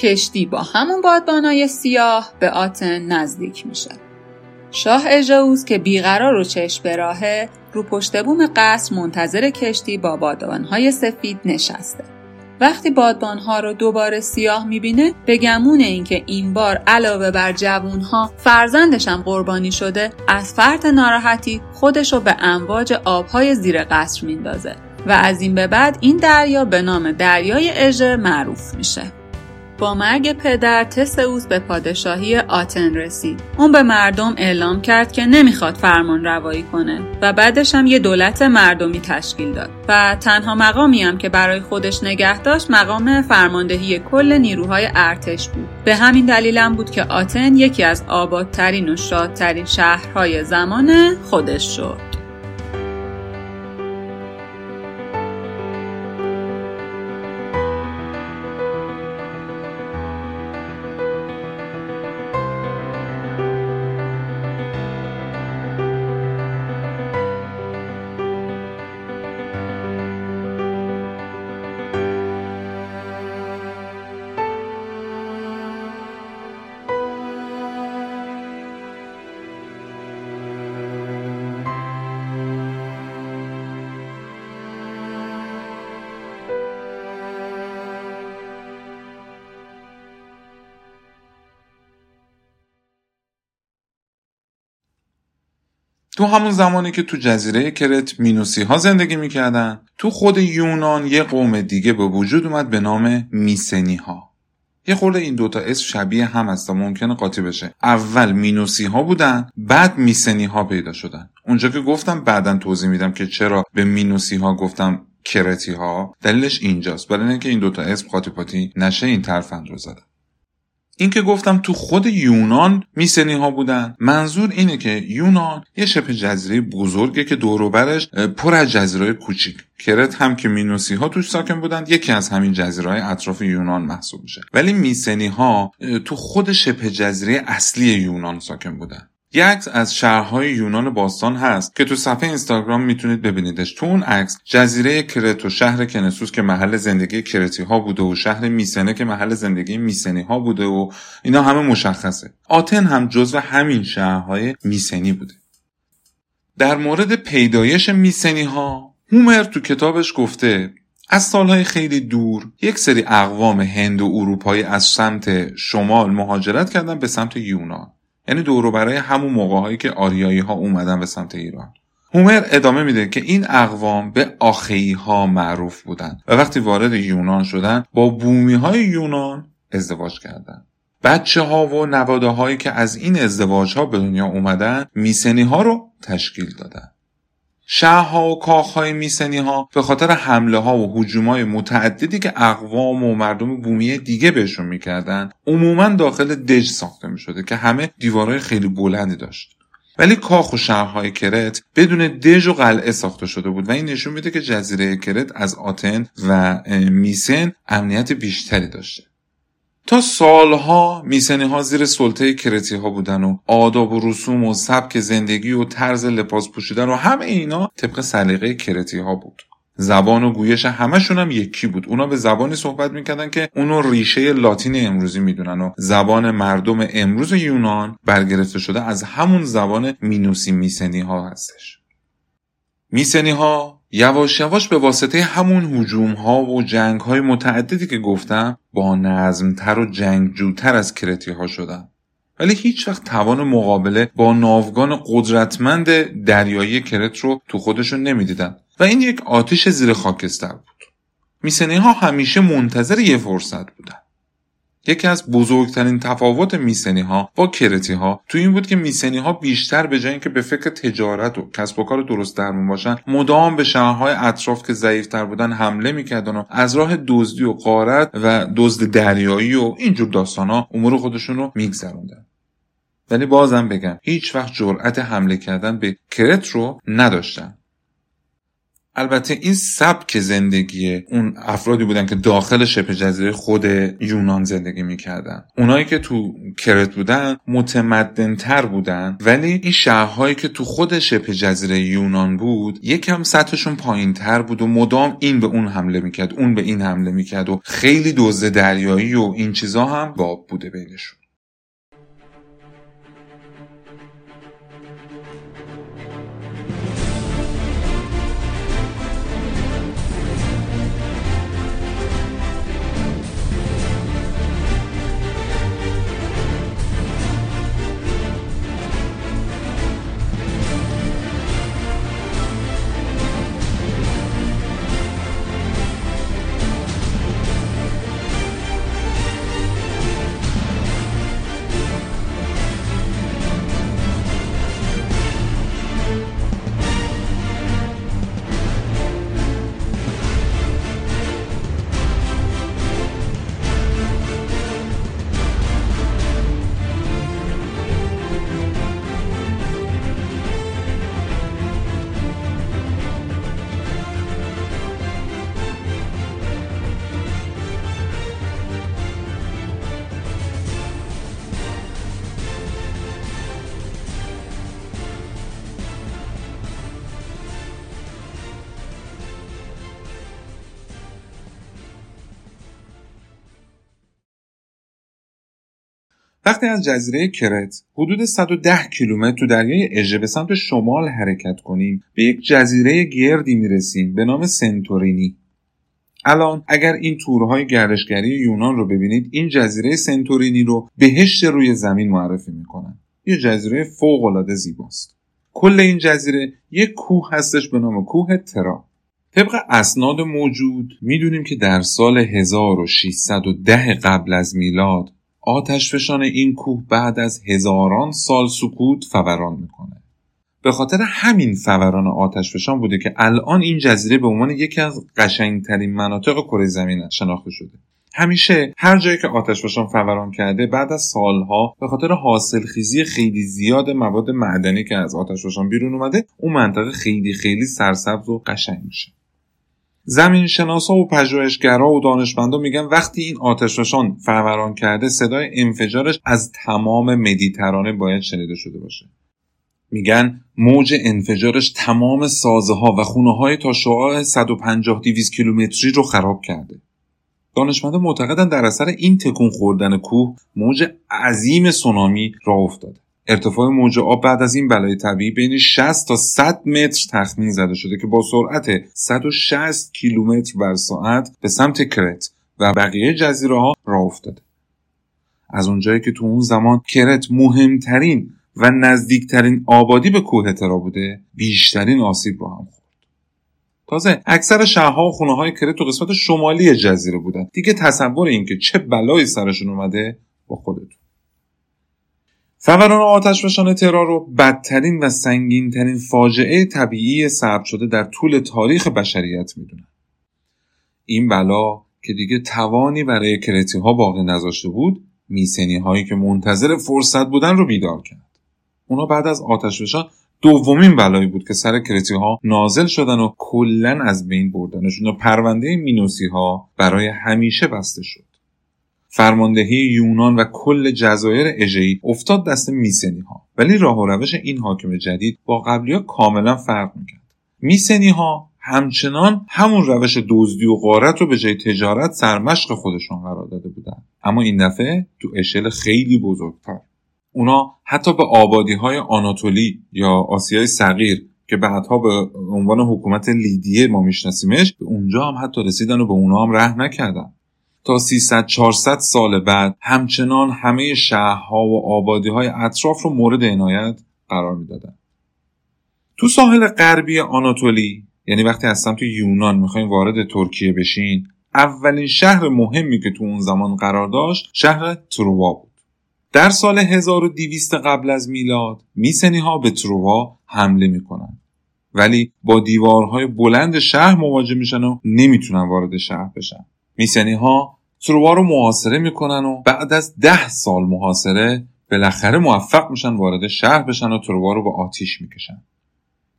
کشتی با همون بادبانای سیاه به آتن نزدیک میشه. شاه اژئوس که بیقرار و چشم به راهه رو پشت بوم قصر منتظر کشتی با بادبانهای سفید نشسته. وقتی بادبانها رو دوباره سیاه میبینه به گمون اینکه این بار علاوه بر جوونها فرزندش هم قربانی شده از فرط ناراحتی خودش رو به امواج آبهای زیر قصر میندازه و از این به بعد این دریا به نام دریای اژه معروف میشه. با مرگ پدر تسئوس به پادشاهی آتن رسید. اون به مردم اعلام کرد که نمیخواد فرمان روایی کنه و بعدش هم یه دولت مردمی تشکیل داد و تنها مقامی هم که برای خودش نگه داشت مقام فرماندهی کل نیروهای ارتش بود. به همین دلیل هم بود که آتن یکی از آبادترین و شادترین شهرهای زمان خودش شد. تو همون زمانی که تو جزیره کرت مینوسی ها زندگی میکردن، تو خود یونان یه قوم دیگه به وجود اومد به نام میسنی ها. یه خورده این دوتا اسم شبیه هم هست، ممکنه قاطی بشه. اول مینوسی ها بودن، بعد میسنی ها پیدا شدن. اونجا که گفتم بعداً توضیح میدم که چرا به مینوسی ها گفتم کرتی ها، دلیلش اینجاست، برای اینکه این دوتا اسم قاطی پاتی نشه این ترفند رو زدن. این که گفتم تو خود یونان میسنی ها بودن، منظور اینه که یونان یه شبه جزیره بزرگه که دور و برش پر از جزیره‌های کوچیک. کرت هم که مینوسی ها توش ساکن بودند یکی از همین جزیره‌های اطراف یونان محسوب میشه، ولی میسنی ها تو خود شبه جزیره اصلی یونان ساکن بودن. یه عکس از شهرهای یونان باستان هست که تو صفحه اینستاگرام میتونید ببینیدش. تو اون عکس جزیره کرت و شهر کنسوس که محل زندگی کرتی ها بوده و شهر میسنه که محل زندگی میسنی ها بوده و اینا همه مشخصه. آتن هم جزو همین شهرهای میسنی بوده. در مورد پیدایش میسنی ها هومر تو کتابش گفته از سالهای خیلی دور یک سری اقوام هند و اروپایی از سمت شمال مهاجرت کردن به سمت یونان، یعنی دورو برای همون موقع‌هایی که آریایی ها اومدن به سمت ایران. هومر ادامه میده که این اقوام به آخئی ها معروف بودن و وقتی وارد یونان شدن با بومی های یونان ازدواج کردن. بچه ها و نواده هایی که از این ازدواج ها به دنیا اومدن میسنی ها رو تشکیل دادن. شهرها و کاخهای میسنی ها به خاطر حمله ها و هجوم های متعددی که اقوام و مردم بومی دیگه بهشون میکردن عموما داخل دژ ساخته میشده که همه دیوارهای خیلی بلندی داشت، ولی کاخ و شهرهای کرت بدون دژ و قلعه ساخته شده بود و این نشون میده که جزیره کرت از آتن و میسن امنیت بیشتری داشته. تا سالها میسنی ها زیر سلطه کرتی ها بودن و آداب و رسوم و سبک زندگی و طرز لباس پوشیدن و همه اینا طبق سلیقه کرتی ها بود. زبان و گویش همشون هم یکی بود. اونا به زبانی صحبت میکردن که اونو ریشه لاتین امروزی میدونن و زبان مردم امروز یونان برگرفته شده از همون زبان مینوسی میسنی ها هستش. میسنی ها یواش یواش به واسطه همون هجوم ها و جنگ های متعددی که گفتم با نظمتر و جنگجوتر از کرتی ها شدن، ولی هیچ وقت توان مقابله با ناوگان قدرتمند دریایی کرت رو تو خودشون نمیدیدن و این یک آتش زیر خاکستر بود. میسنی ها همیشه منتظر یه فرصت بودن. یکی از بزرگترین تفاوت میسنی ها با کرتی ها تو این بود که میسنی ها بیشتر به جای اینکه به فکر تجارت و کسب و کار درست درمون باشن مدام به شهرهای اطراف که ضعیفتر بودن حمله میکردن و از راه دزدی و غارت و دزد دریایی و اینجور داستان ها امور خودشون رو میگذروندن، ولی بازم بگم هیچ وقت جرأت حمله کردن به کرت رو نداشتن. البته این سبک زندگی اون افرادی بودن که داخل شبه جزیره خود یونان زندگی میکردن. اونایی که تو کرت بودن متمدن تر بودن، ولی این شهرهایی که تو خود شبه جزیره یونان بود یکم سطحشون پایین تر بود و مدام این به اون حمله میکرد اون به این حمله میکرد و خیلی دزد دریایی و این چیزا هم باب بوده بینشون. وقتی از جزیره کرت حدود 110 کیلومتر تو دریای اژه به سمت شمال حرکت کنیم به یک جزیره گردی میرسیم به نام سنتورینی. الان اگر این تورهای گردشگری یونان رو ببینید این جزیره سنتورینی رو بهشت روی زمین معرفی میکنن. یه جزیره فوق‌العاده زیباست. کل این جزیره یک کوه هستش به نام کوه ترا. طبق اسناد موجود میدونیم که در سال 1610 قبل از میلاد آتشفشان این کوه بعد از هزاران سال سکوت فوران میکنه. به خاطر همین فوران آتشفشان بوده که الان این جزیره به عنوان یکی از قشنگترین مناطق کره زمین شناخته شده. همیشه هر جایی که آتشفشان فوران کرده بعد از سالها به خاطر حاصلخیزی خیلی زیاد مواد معدنی که از آتشفشان بیرون اومده، اون منطقه خیلی خیلی سرسبز و قشنگ میشه. زمین شناسا و پژوهشگرا و دانشمندا میگن وقتی این آتشفشان فوران کرده صدای انفجارش از تمام مدیترانه باید شنیده شده باشه. میگن موج انفجارش تمام سازه‌ها و خونه‌های تا شعاع 150-200 کیلومتری رو خراب کرده. دانشمندان معتقدن در اثر این تکون خوردن کوه موج عظیم سونامی راه افتاده. ارتفاع موج آب بعد از این بلای طبیعی بین 60 تا 100 متر تخمین زده شده که با سرعت 160 کیلومتر بر ساعت به سمت کرت و بقیه جزیره‌ها راه افتاده. از اونجایی که تو اون زمان کرت مهمترین و نزدیکترین آبادی به کوه ترا بوده، بیشترین آسیب رو هم خورد. تازه اکثر شهرها و خونه‌های کرت تو قسمت شمالی جزیره بودن. دیگه تصور این که چه بلایی سرشون اومده با خودتون. فوران آتشفشان ترا رو بدترین و سنگین‌ترین فاجعه طبیعی ثبت شده در طول تاریخ بشریت میدونن. این بلا که دیگه توانی برای کرتی‌ها باقی نذاشته بود، میسنی‌هایی که منتظر فرصت بودن رو بیدار کرد. اونا بعد از آتشفشان دومین بلایی بود که سر کرتی‌ها نازل شدن و کلاً از بین بردنشون و پرونده مینوسی‌ها برای همیشه بسته شد. فرماندهی یونان و کل جزایر اژه‌ای افتاد دست میسنی‌ها، ولی راه و روش این حاکم جدید با قبلی‌ها کاملاً فرق می‌کرد. میسنی‌ها همچنان همون روش دزدی و غارت رو به جای تجارت سرمشق خودشون قرار داده بودن، اما این دفعه تو اشل خیلی بزرگتر. اونا حتی به آبادی‌های آناتولی یا آسیای صغیر که بعدها به عنوان حکومت لیدیه ما میشناسیمش، به اونجا هم حتی رسیدن و به اونا هم رحم نکردن. تا 300-400 سال بعد همچنان همه شهرها و آبادی‌های اطراف رو مورد عنایت قرار میدادن. تو ساحل غربی آناتولی، یعنی وقتی از سمت یونان میخواین وارد ترکیه بشین، اولین شهر مهمی که تو اون زمان قرار داشت شهر تروا بود. در سال 1200 قبل از میلاد میسنی‌ها به تروا حمله میکنن، ولی با دیوارهای بلند شهر مواجه میشن و نمیتونن وارد شهر بشن. میسنی‌ها تروا رو محاصره میکنن و بعد از 10 سال محاصره بالاخره موفق میشن وارد شهر بشن و تروا رو به آتیش میکشن.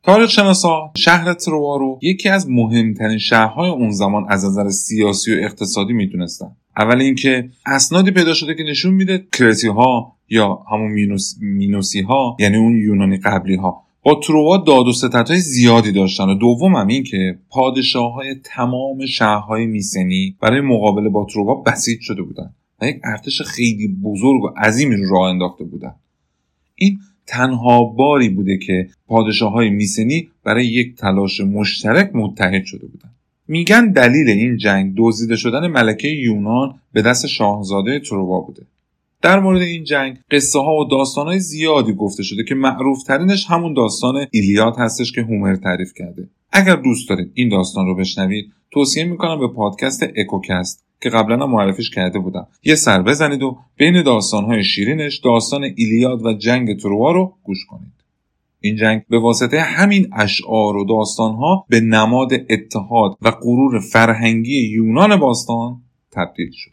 تاریخ شناسا شهر تروا رو یکی از مهمترین شهرهای اون زمان از نظر سیاسی و اقتصادی میدونستن. اول اینکه اسنادی پیدا شده که نشون میده کرتی‌ها یا همون مینوسی‌ها، یعنی اون یونانی قبلی‌ها، با تروا داد و ستدهای زیادی داشتن، و دوم هم این که پادشاه‌های تمام شهرهای میسنی برای مقابله با تروا بسیج شده بودن و یک ارتش خیلی بزرگ و عظیمی رو راه انداخته بودن. این تنها باری بوده که پادشاه‌های میسنی برای یک تلاش مشترک متحد شده بودن. میگن دلیل این جنگ دزدیده شدن ملکه یونان به دست شاهزاده تروا بوده. در مورد این جنگ قصه ها و داستان های زیادی گفته شده که معروف ترینش همون داستان ایلیاد هستش که هومر تعریف کرده. اگر دوست دارید این داستان رو بشنوید، توصیه میکنم به پادکست اکوکست که قبلا معرفیش کرده بودم یه سر بزنید و بین داستان های شیرینش داستان ایلیاد و جنگ تروا رو گوش کنید. این جنگ به واسطه همین اشعار و داستانها به نماد اتحاد و غرور فرهنگی یونان باستان تبدیل شد.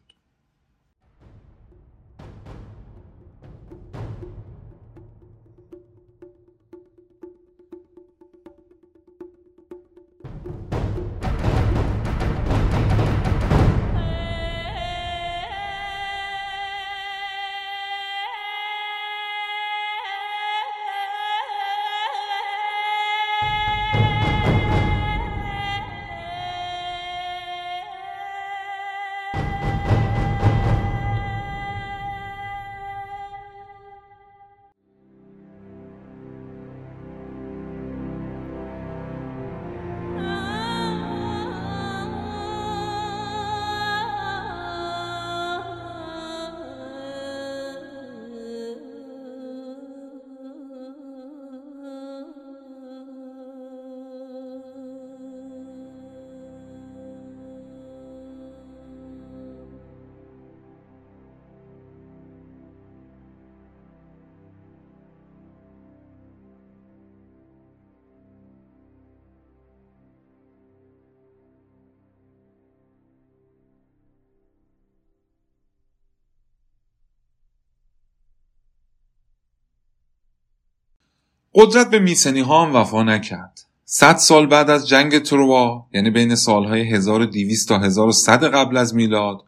قدرت به میسنی ها هم وفا نکرد. 100 سال بعد از جنگ تروا، یعنی بین سالهای 1200 تا 1100 قبل از میلاد،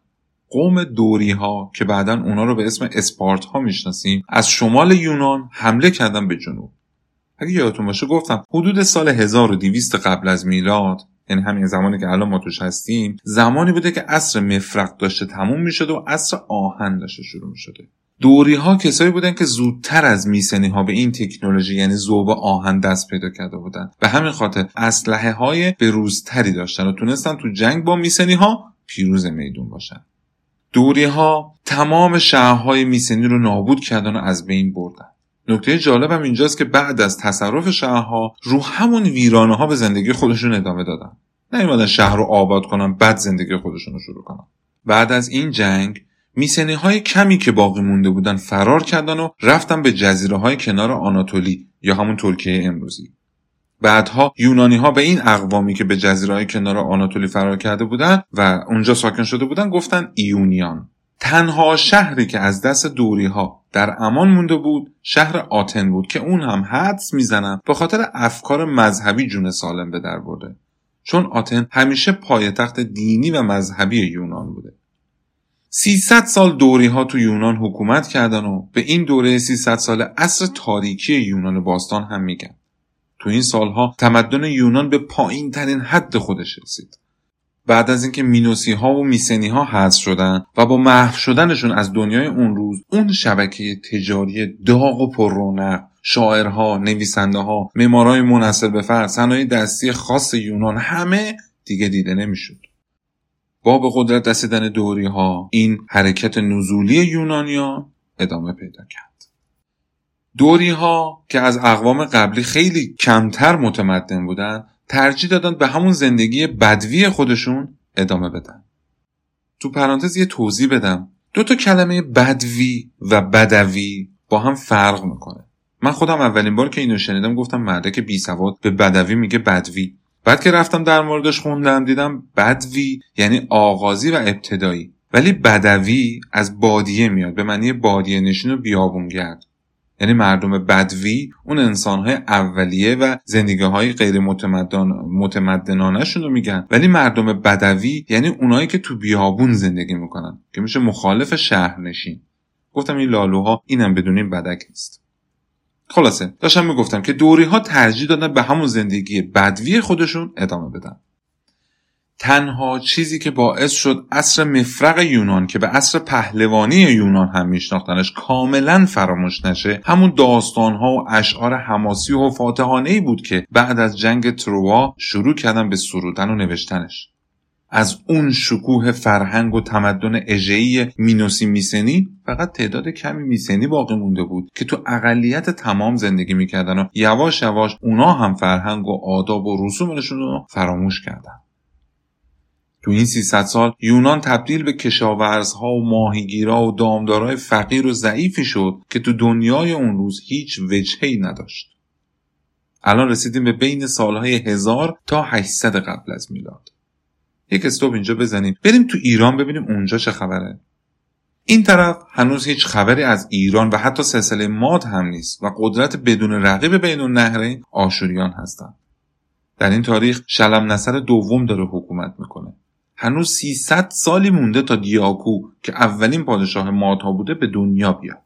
قوم دوری ها که بعداً اونا رو به اسم اسپارت ها میشناسیم، از شمال یونان حمله کردن به جنوب. اگه یادتون باشه گفتم حدود سال 1200 قبل از میلاد، یعنی همین زمانی که الان ما توش هستیم، زمانی بوده که عصر مفرق داشته تموم میشد و عصر آهن داشته شروع میشده. دوری ها کسایی بودن که زودتر از میسنی ها به این تکنولوژی، یعنی ذوب آهن، دست پیدا کرده بودن. به همین خاطر اسلحه های بروزتری داشتن و تونستن تو جنگ با میسنی ها پیروز میدون باشن. دوری ها تمام شهرهای میسنی رو نابود کردن و از بین بردن. نکته جالب هم اینجاست که بعد از تصرف شهرها، رو همون ویرانه ها به زندگی خودشون ادامه دادن. نیومدن شهر رو آباد کنن بعد زندگی خودشون رو شروع کنن. بعد از این جنگ میسنی های کمی که باقی مونده بودن فرار کردن و رفتن به جزیره های کنار آناتولی یا همون ترکیه امروزی. بعدها یونانی ها به این اقوامی که به جزیره های کنار آناتولی فرار کرده بودن و اونجا ساکن شده بودن گفتن ایونیان. تنها شهری که از دست دوری ها در امان مونده بود شهر آتن بود که اون هم حدس میزنن به خاطر افکار مذهبی جون سالم به در برده، چون آتن همیشه پایتخت دینی و مذهبی یونان بوده. 300 سال دوری ها تو یونان حکومت کردن و به این دوره 300 سال عصر تاریکی یونان باستان هم میگن. تو این سالها تمدن یونان به پایین ترین حد خودش رسید. بعد از اینکه مینوسی ها و میسنی ها حذف شدن و با محو شدنشون از دنیای اون روز، اون شبکه تجاری داغ و پر رونق، شاعرها، نویسنده ها، معمارای منحصر به فرد، صنایع دستی خاص یونان، همه دیگه دیده نمیشد. با به قدرت رسیدن دوری ها، این حرکت نزولی یونانیا ادامه پیدا کرد. دوری ها که از اقوام قبلی خیلی کمتر متمدن بودن، ترجیح دادن به همون زندگی بدوی خودشون ادامه بدن. تو پرانتز یه توضیح بدم، 2 کلمه بدوی و بدوی با هم فرق میکنه. من خودم اولین بار که اینو شنیدم گفتم مردک بی سواد به بدوی میگه بدوی. بعد که رفتم در موردش خوندم دیدم بدوی یعنی آغازی و ابتدایی، ولی بدوی از بادیه میاد، به معنی بادیه نشین و بیابونگرد. یعنی مردم بدوی اون انسان‌های اولیه و زندگی‌های غیر متمدنانشون رو میگن، ولی مردم بدوی یعنی اونایی که تو بیابون زندگی میکنن که میشه مخالف شهرنشین. گفتم این لالوها اینم بدونین بدک نیست. خلاصه داشتم میگفتم که دوری‌ها ترجیح دادن به همون زندگی بدوی خودشون ادامه بدن. تنها چیزی که باعث شد عصر مفرق یونان که به عصر پهلوانی یونان هم میشناختنش کاملا فراموش نشه، همون داستانها و اشعار حماسی و فاتحانه‌ای بود که بعد از جنگ تروا شروع کردن به سرودن و نوشتنش. از اون شکوه فرهنگ و تمدن اژه‌ای مینوسی میسنی فقط تعداد کمی میسنی باقی مونده بود که تو اقلیت تمام زندگی میکردن و یواش یواش اونا هم فرهنگ و آداب و رسومشون رو فراموش کردن. تو این 300 سال یونان تبدیل به کشاورزها و ماهیگیرها و دامدارای فقیر و ضعیفی شد که تو دنیای اون روز هیچ وجهی نداشت. الان رسیدیم به بین سالهای 1000 تا 800 قبل از میلاد. یک استوب اینجا بزنیم بریم تو ایران ببینیم اونجا چه خبره. این طرف هنوز هیچ خبری از ایران و حتی سلسله ماد هم نیست و قدرت بدون رقیب بین النهرین آشوریان هستند. در این تاریخ شلم نصر دوم داره حکومت میکنه. هنوز 300 سالی مونده تا دیاکو که اولین پادشاه مادها بوده به دنیا بیاد.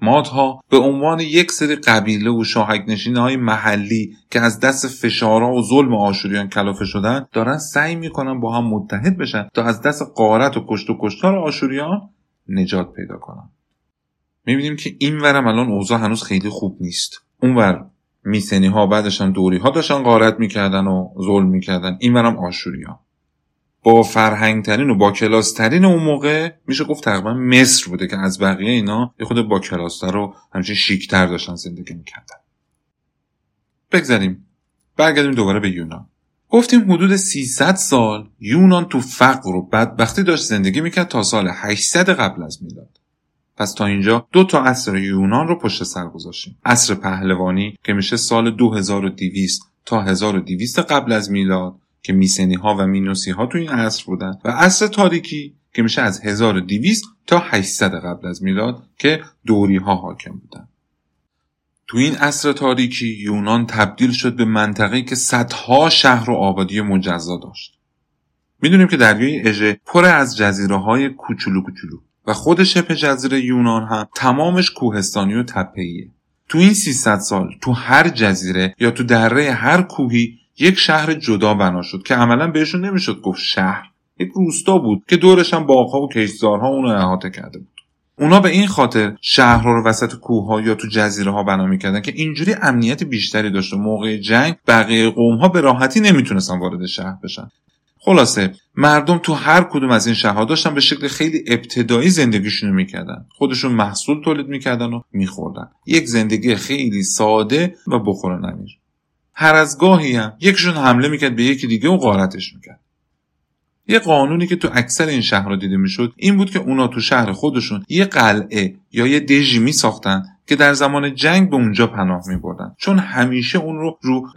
مادها به عنوان یک سری قبیله و شاهک‌نشین‌های محلی که از دست فشارها و ظلم آشوریان کلافه شدن، دارن سعی میکنن با هم متحد بشن تا از دست غارت و کشت و کشتار آشوریان نجات پیدا کنن. میبینیم که این ورم الان اوضاع هنوز خیلی خوب نیست. اون ور میسنی ها بعدش هم دوری ها داشتن غارت میکردن و ظلم میکردن، این ورم آشوریا. با فرهنگ ترین و با کلاس ترین اون موقع میشه گفت تقریبا مصر بوده که از بقیه اینا یه خود با کلاس تر و همچنین شیک تر داشتن زندگی میکردن. بگذاریم برگردیم دوباره به یونان. گفتیم حدود 300 سال یونان تو فقر و بدبختی داشت زندگی میکرد تا سال 800 قبل از میلاد. پس تا اینجا 2 عصر یونان رو پشت سر گذاشتیم. عصر پهلوانی که میشه سال 2200 تا 1200 قبل از میلاد که میسنی ها و مینوسی ها تو این عصر بودن، و عصر تاریکی که میشه از 1200 تا 800 قبل از میلاد که دوری ها حاکم بودن. تو این عصر تاریکی یونان تبدیل شد به منطقه‌ای که صدها شهر و آبادی مجزا داشت. میدونیم که دریای اژه پر از جزیره‌های کوچولو کوچولو و خود شبه جزیره یونان هم تمامش کوهستانی و تپه‌ایه. تو این 300 سال تو هر جزیره یا تو دره هر کوهی یک شهر جدا بنا شد که عملاً بهشون نمیشد گفت شهر، یک روستا بود که دورش هم باغ‌ها و کشتزارها اون رو احاطه کرده بود. اونا به این خاطر شهرها رو وسط کوه‌ها یا تو جزیره‌ها بنا می‌کردن که اینجوری امنیت بیشتری داشت و موقع جنگ بقیه قوم‌ها به راحتی نمیتونستن وارد شهر بشن. خلاصه مردم تو هر کدوم از این شهرها داشتن به شکل خیلی ابتدایی زندگیشون رو می‌کردن. خودشون محصول تولید می‌کردن و می‌خوردن. یک زندگی خیلی ساده و بخور و نمیر. هر از گاهی هم یکشون حمله می‌کرد به یکی دیگه و غارتش می‌کرد. یه قانونی که تو اکثر این شهرها دیده میشد این بود که اونا تو شهر خودشون یه قلعه یا یه دژی می ساختن که در زمان جنگ به اونجا پناه می بردن، چون همیشه اون رو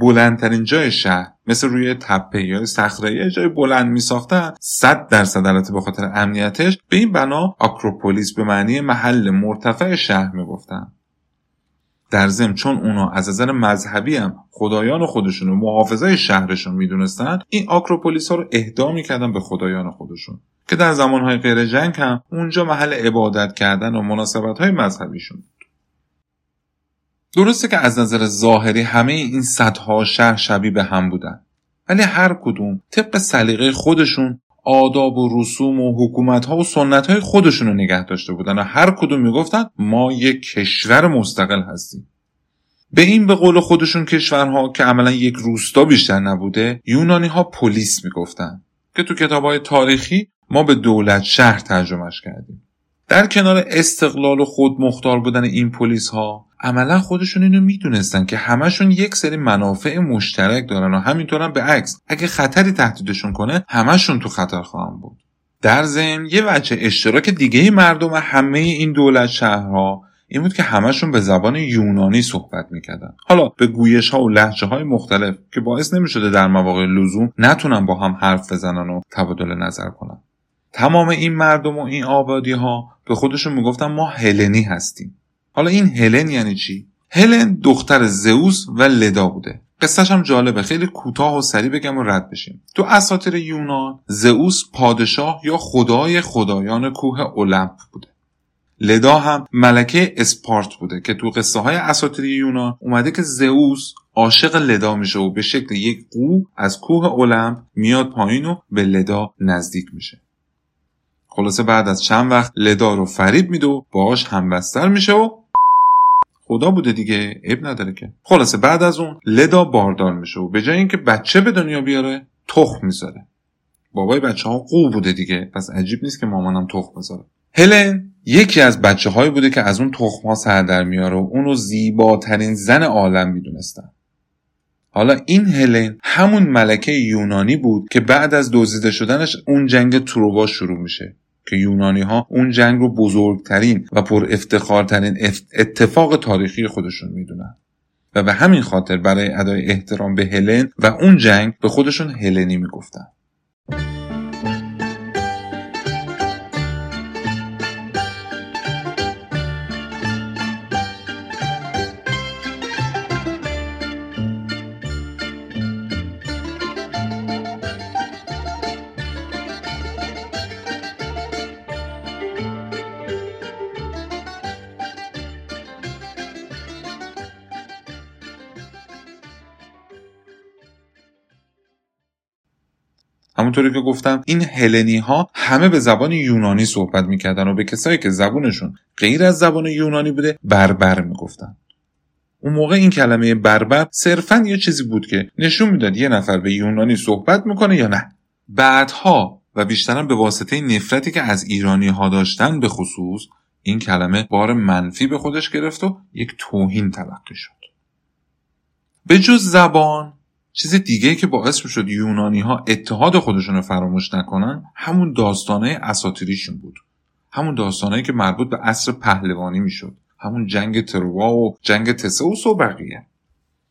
بلندترین جای شهر، مثل روی تپه یا صخره جای بلند می ساختن. 100% البته به خاطر امنیتش به این بنا آکروپولیس به معنی محل مرتفع شهر می گفتن. در ضمن چون اونا از نظر مذهبی هم خدایان خودشون و محافظای شهرشون میدونستن، این آکروپولیس ها رو اهدا میکردن به خدایان خودشون که در زمانهای غیر جنگ هم اونجا محل عبادت کردن و مناسبت‌های مذهبیشون بود. درسته که از نظر ظاهری همه این صدها شهر شبیه به هم بودن، ولی هر کدوم طبق سلیقه خودشون آداب و رسوم و حکومت‌ها و سنت‌های خودشون رو نگه داشته بودن و هر کدوم میگفتن ما یک کشور مستقل هستیم. به این به قول خودشون کشورها که عملا یک روستا بیشتر نبوده، یونانی‌ها پلیس میگفتن که تو کتاب‌های تاریخی ما به دولت شهر ترجمهش کردیم. در کنار استقلال و خود مختار بودن این پلیس‌ها، عملا خودشون اینو میدونستن که همشون یک سری منافع مشترک دارن و همینطورم به عکس اگه خطری تهدیدشون کنه همشون تو خطر خواهن بود. در ضمن یه وجه اشتراک دیگه مردم و همه این دولت شهرها این بود که همشون به زبان یونانی صحبت میکردن، حالا به گویش ها و لهجه های مختلف که باعث نمیشده در مواقع لزوم نتونن با هم حرف بزنن و تبادل نظر کنن. تمام این مردم و این آبادی‌ها به خودشون میگفتن ما هلنی هستیم. حالا این هلن یعنی چی؟ هلن دختر زئوس و لدا بوده. قصهش هم جالبه، خیلی کوتاه و سریع بگم و رد بشیم. تو اساطیر یونان زئوس پادشاه یا خدای خدایان کوه اولمپ بوده. لدا هم ملکه اسپارت بوده که تو قصه های اساطیر یونان اومده که زئوس عاشق لدا میشه و به شکل یک قو از کوه اولمپ میاد پایین و به لدا نزدیک میشه. خلاصه بعد از چند وقت لدا رو فریب میده و باهاش همبستر میشه و خدا بوده دیگه، عیب نداره که. خلاصه بعد از اون لدا باردار میشه و به جای اینکه بچه به دنیا بیاره تخم میذاره. بابای بچه ها قو بوده دیگه، پس عجیب نیست که مامانم تخم بذاره. هلن یکی از بچه هایی بوده که از اون تخم ها سر در میاره و اون رو زیباترین زن عالم میدونستن. حالا این هلن همون ملکه یونانی بود که بعد از دزدیده شدنش اون جنگ تروآ شروع میشه که یونانی‌ها اون جنگ رو بزرگترین و پر افتخارترین اتفاق تاریخی خودشون میدونن و به همین خاطر برای ادای احترام به هلن و اون جنگ به خودشون هلنی میگفتن. همونطوری که گفتم این هلنی ها همه به زبان یونانی صحبت میکردن و به کسایی که زبانشون غیر از زبان یونانی بوده بربر میگفتن. اون موقع این کلمه بربر صرفاً یه چیزی بود که نشون میداد یه نفر به یونانی صحبت میکنه یا نه. بعدها و بیشتر هم به واسطه نفرتی که از ایرانی ها داشتن به خصوص، این کلمه بار منفی به خودش گرفت و یک توهین تلقی شد. به جز زبان چیز دیگه‌ای که باعث می‌شد یونانی‌ها اتحاد خودشون رو فراموش نکنن همون داستانای اساطیریشون بود. همون داستانایی که مربوط به عصر پهلوانی میشد، همون جنگ تروآ و جنگ تسئوس و بقیه.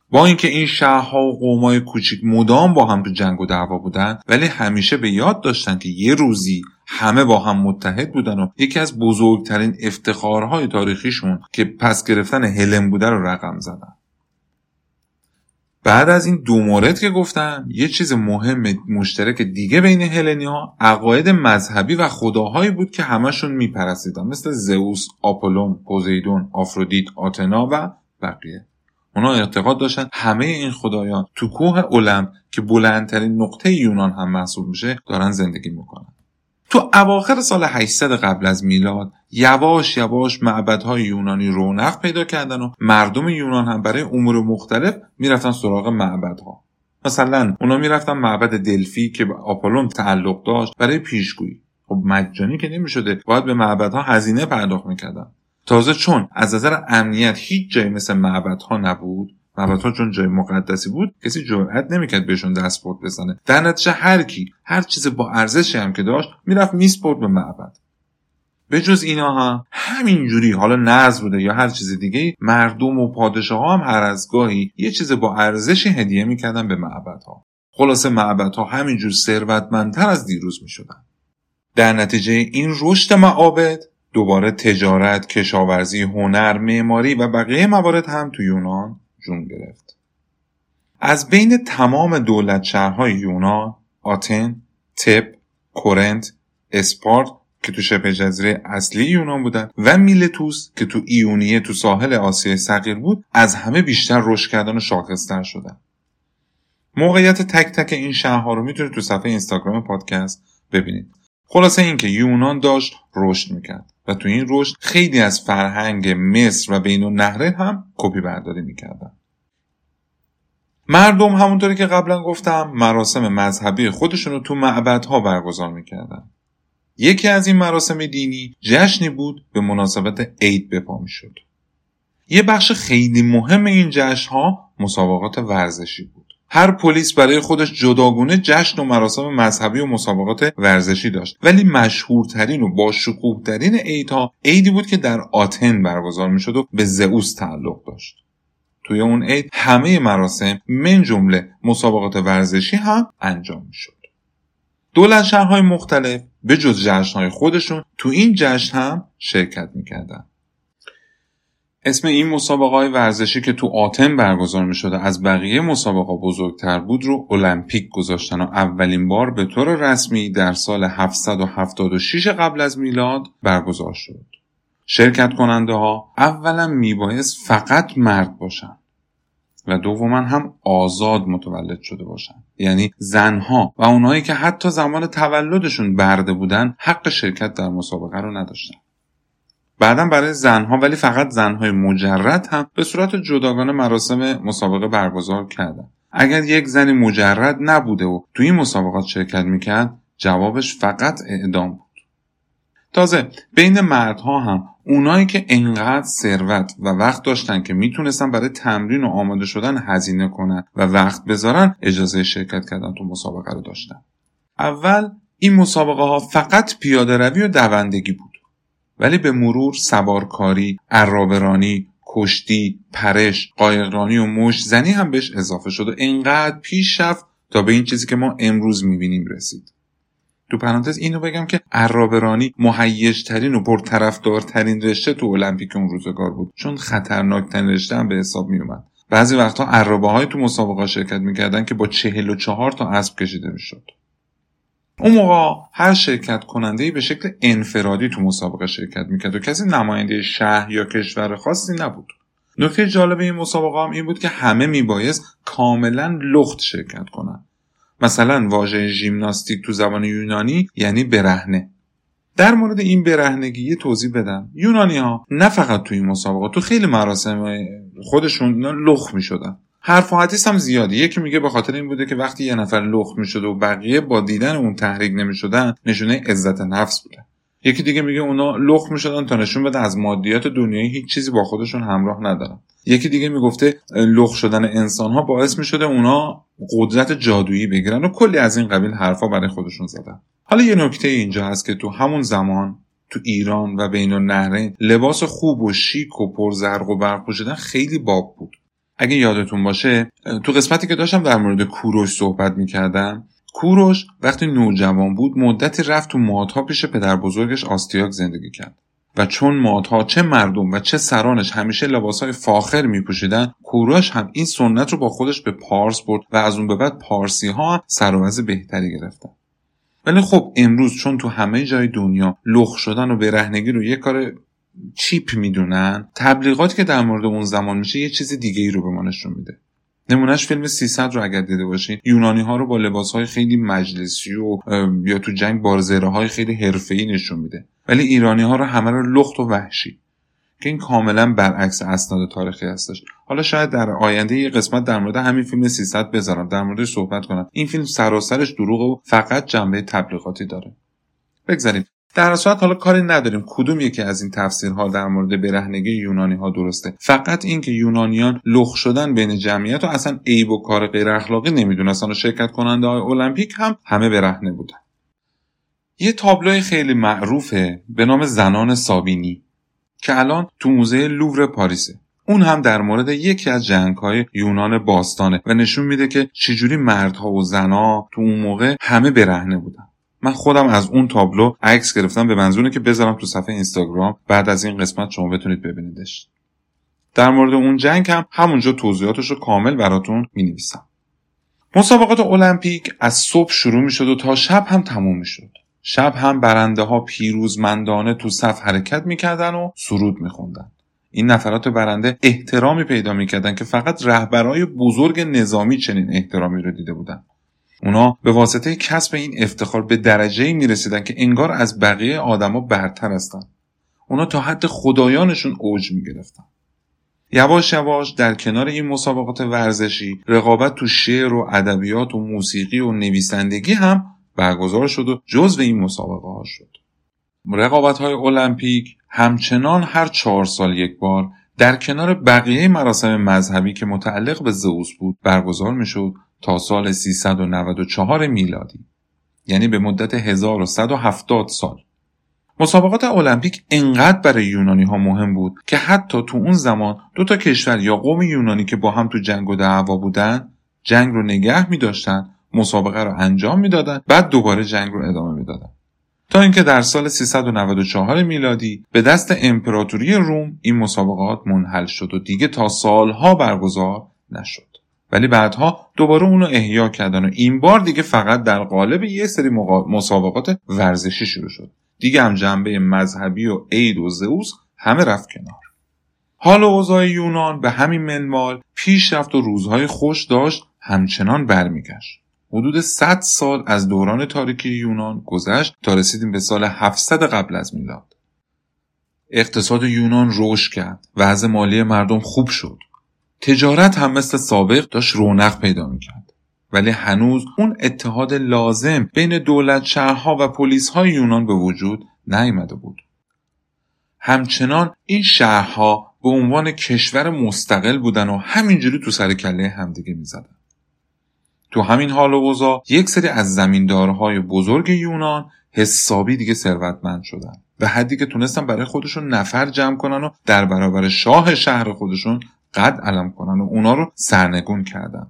با اینکه این شهرها و قومای کوچیک مدام با هم تو جنگ و دعوا بودن، ولی همیشه به یاد داشتن که یه روزی همه با هم متحد بودن و یکی از بزرگترین افتخارهای تاریخیشون که پس گرفتن هلن بوده رو رقم زدن. بعد از این دو مورد که گفتم، یه چیز مهم مشترک دیگه بین هلنی‌ها عقاید مذهبی و خداهایی بود که همشون میپرستیدن، مثل زئوس، آپولون، پوزیدون، آفرودیت، آتنا و بقیه. اونا اعتقاد داشتن همه این خدایان تو کوه اولمپ که بلندترین نقطه یونان هم محسوب میشه دارن زندگی میکنن. تو اواخر سال 800 قبل از میلاد یواش یواش معبدهای یونانی رونق پیدا کردن و مردم یونان هم برای امور مختلف میرفتن سراغ معبدها. مثلا اونا میرفتن معبد دلفی که به آپولون تعلق داشت برای پیشگویی. خب مجانی که نمیشده، باید به معبدها هزینه پرداخت میکردن. تازه چون از نظر امنیت هیچ جایی مثل معبدها نبود، معبدها چون جای مقدسی بود کسی جرئت نمیکرد بهشون دست برد بزنه. در نتیجه هر کی هر چیز با ارزشی هم که داشت میرفت میسپرد به معبد. به جز اینا هم همینجوری، حالا نذر بوده یا هر چیز دیگه، مردم و پادشاها هم هر از گاهی یه چیز با ارزشی هدیه میکردن به معبدها. خلاصه معبدها همینجور ثروتمندتر از دیروز میشدن. در نتیجه این رشد معابد دوباره تجارت، کشاورزی، هنر، معماری و بقیه موارد هم تو یونان جون گرفت. از بین تمام دولت شهرهای یونان، آتن، تب، کورنت، اسپارت که تو شبه جزیره اصلی یونان بودن و میلتوس که تو ایونیه تو ساحل آسیای صغیر بود، از همه بیشتر رشد کردن و شاخص‌تر شدن. موقعیت تک تک این شهرها رو میتونید تو صفحه اینستاگرام پادکست ببینید. خلاصه این که یونان داشت رشد میکرد و تو این رشد خیلی از فرهنگ مصر و بین‌النهرین هم کپی برداری میکردن. مردم همونطوری که قبلا گفتم مراسم مذهبی خودشونو تو معبدها برگزار میکردن. یکی از این مراسم دینی جشنی بود به مناسبت عید به پا میشد. یه بخش خیلی مهم این جشن‌ها مسابقات ورزشی بود. هر پلیس برای خودش جداگونه جشن و مراسم مذهبی و مسابقات ورزشی داشت، ولی مشهورترین و باشکوه‌ترین عیدها عیدی بود که در آتن برگزار میشد و به زئوس تعلق داشت. توی اون عید همه مراسم من جمله مسابقات ورزشی هم انجام میشد. دولت شهرهای مختلف به جز جشنهای خودشون تو این جشن هم شرکت میکردن. اسم این مسابقه‌های ورزشی که تو آتن برگزار می‌شد از بقیه مسابقه‌ها بزرگتر بود رو المپیک گذاشتن و اولین بار به طور رسمی در سال 776 قبل از میلاد برگزار شد. شرکت کننده ها اولا میبایست فقط مرد باشن و دوما هم آزاد متولد شده باشن، یعنی زنها و اونایی که حتی زمان تولدشون برده بودن حق شرکت در مسابقه رو نداشتن. بعدم برای زنها ولی فقط زنهای مجرد هم به صورت جداگانه مراسم مسابقه برگزار کردن. اگر یک زنی مجرد نبوده و توی این مسابقات شرکت میکرد جوابش فقط اعدام بود. تازه بین مردها هم اونایی که انقدر ثروت و وقت داشتن که میتونستن برای تمرین و آماده شدن هزینه کنن و وقت بذارن اجازه شرکت کردن تو مسابقه رو داشتن. اول این مسابقه ها فقط پیاده روی و دوندگی بود، ولی به مرور سوارکاری، عرابه‌رانی، کشتی، پرش، قایقرانی و مشت زنی هم بهش اضافه شد و انقدر پیش رفت تا به این چیزی که ما امروز میبینیم رسید. تو پرانتز اینو بگم که عرابه‌رانی مهیج‌ترین و پرطرفدارترین رشته تو المپیک اون روزگار بود، چون خطرناک‌ترین رشته هم به حساب میومد. بعضی وقتا عرابه‌های تو مسابقه شرکت میکردن که با 44 تا اسب کشیده میشد. اون موقع هر شرکت کننده‌ای به شکل انفرادی تو مسابقه شرکت میکرد و کسی نماینده شهر یا کشور خاصی نبود. نکته جالب این مسابقه هم این بود که همه میبایست کاملا لخت شرکت کنند. مثلا واژه ژیمناستیک تو زبان یونانی یعنی برهنه. در مورد این برهنگی توضیح بدم. یونانی‌ها نه فقط تو این مسابقه، تو خیلی مراسم خودشون اینا لخت میشدن. حرف و حدیث هم زیاده. یکی میگه به خاطر این بوده که وقتی یه نفر لخت میشد و بقیه با دیدن اون تحریک نمیشدن نشونه عزت نفس بوده. یکی دیگه میگه اونا لخت میشدن تا نشون بده از مادیات دنیایی هیچ چیزی با خودشون همراه ندارن. یکی دیگه میگفته لخت شدن انسان ها باعث میشده اونا قدرت جادویی بگیرن و کلی از این قبیل حرفا برای خودشون زدن. حالا یه نکته اینجا هست که تو همون زمان تو ایران و بین‌النهرین لباس خوب و شیک و پر زرق و برق پوشیدن خیلی باب بود. اگه یادتون باشه تو قسمتی که داشتم در مورد کوروش صحبت میکردم کوروش وقتی نوجوان بود مدتی رفت تو معادها پیش پدر بزرگش آستیاگ زندگی کرد و چون معادها چه مردم و چه سرانش همیشه لباسهای فاخر میپوشیدن، کوروش هم این سنت رو با خودش به پارس برد و از اون به بعد پارسی ها هم سر و وضع بهتری گرفتن. ولی خب امروز چون تو همه جای دنیا لخ شدن و برهنگی رو یه کار چیپ میدونن، تبلیغاتی که در مورد اون زمان میشه یه چیز دیگه‌ای رو به ما نشون میده. نمونهش فیلم 300 رو اگر دیده باشین، یونانی‌ها رو با لباس‌های خیلی مجلسی و یا تو جنگ بارزره‌های خیلی حرفه‌ای نشون میده، ولی ایرانی‌ها رو همه رو لخت و وحشی، که این کاملا برعکس اسناد تاریخی هستش. حالا شاید در آینده یه قسمت در مورد همین فیلم 300 بذارم، در موردش صحبت کنم. این فیلم سراسرش دروغ و فقط جنبه تبلیغاتی داره. بگذاریم. در اصل حالا کاری نداریم کدوم یکی از این تفسیرها در مورد برهنگی یونانی‌ها درسته. فقط این که یونانیان لخ شدن بین جمعیت و اصلا عیب و کار غیر اخلاقی نمی‌دونستان و شرکت کننده های المپیک هم همه برهنه بودن. یه تابلوی خیلی معروفه به نام زنان سابینی که الان تو موزه لوور پاریسه. اون هم در مورد یکی از جنگ‌های یونان باستانه و نشون میده که چجوری مردها و زن‌ها تو اون موقع همه برهنه بودن. من خودم از اون تابلو عکس گرفتم به منظوری که بذارم تو صفحه اینستاگرام، بعد از این قسمت شما بتونید ببینیدش. در مورد اون جنگ هم همونجا توضیحاتش رو کامل براتون می‌نویسم. مسابقات المپیک از صبح شروع می‌شد و تا شب هم تموم می‌شد. شب هم برنده ها پیروزمندانه تو صف حرکت میکردن و سرود میخوندن. این نفرات برنده احترامی پیدا میکردن که فقط رهبرای بزرگ نظامی چنین احترامی رو دیده بودن. اونا به واسطه کسب این افتخار به درجه‌ای میرسیدن که انگار از بقیه آدما برتر هستن. اونا تا حد خدایانشون اوج میگرفتن. یواش یواش در کنار این مسابقات ورزشی، رقابت تو شعر و ادبیات و موسیقی و نویسندگی هم برگزار شد و جزو این مسابقه ها شد. رقابت‌های المپیک همچنان هر 4 سال یک بار در کنار بقیه مراسم مذهبی که متعلق به زئوس بود برگزار میشد تا سال 394 میلادی، یعنی به مدت 1170 سال. مسابقات المپیک انقدر برای یونانی ها مهم بود که حتی تو اون زمان 2 تا کشور یا قوم یونانی که با هم تو جنگ و دعوا بودن، جنگ رو نگه می‌داشتن، مسابقه رو انجام میدادن، بعد دوباره جنگ رو ادامه میدادن، تا اینکه در سال 394 میلادی به دست امپراتوری روم این مسابقات منحل شد و دیگه تا سالها برگزار نشد. ولی بعدها دوباره اون رو احیا کردن و این بار دیگه فقط در قالب یه سری مسابقات ورزشی شروع شد. دیگه هم جنبه مذهبی و عید و زئوس همه رفت کنار. حال و اوضاع یونان به همین منوال پیش رفت و روزهای خوش داشت همچنان برمیگشت. حدود 100 سال از دوران تاریکی یونان گذشت تا رسیدیم به سال 700 قبل از میلاد. اقتصاد یونان رشد کرد، وضع مالی مردم خوب شد. تجارت هم مثل سابق داشت رونق پیدا می‌کرد. ولی هنوز اون اتحاد لازم بین دولت شهرها و پلیس‌های یونان به وجود نیامده بود. همچنان این شهرها به عنوان کشور مستقل بودن و همینجوری تو سر کله همدیگه می‌زدن. تو همین حال و اوضاع یک سری از زمیندارهای بزرگ یونان حسابی دیگه ثروتمند شدن، به حدی که تونستن برای خودشون نفر جمع کنن و در برابر شاه شهر خودشون قد علم کنن و اونا رو سرنگون کردن.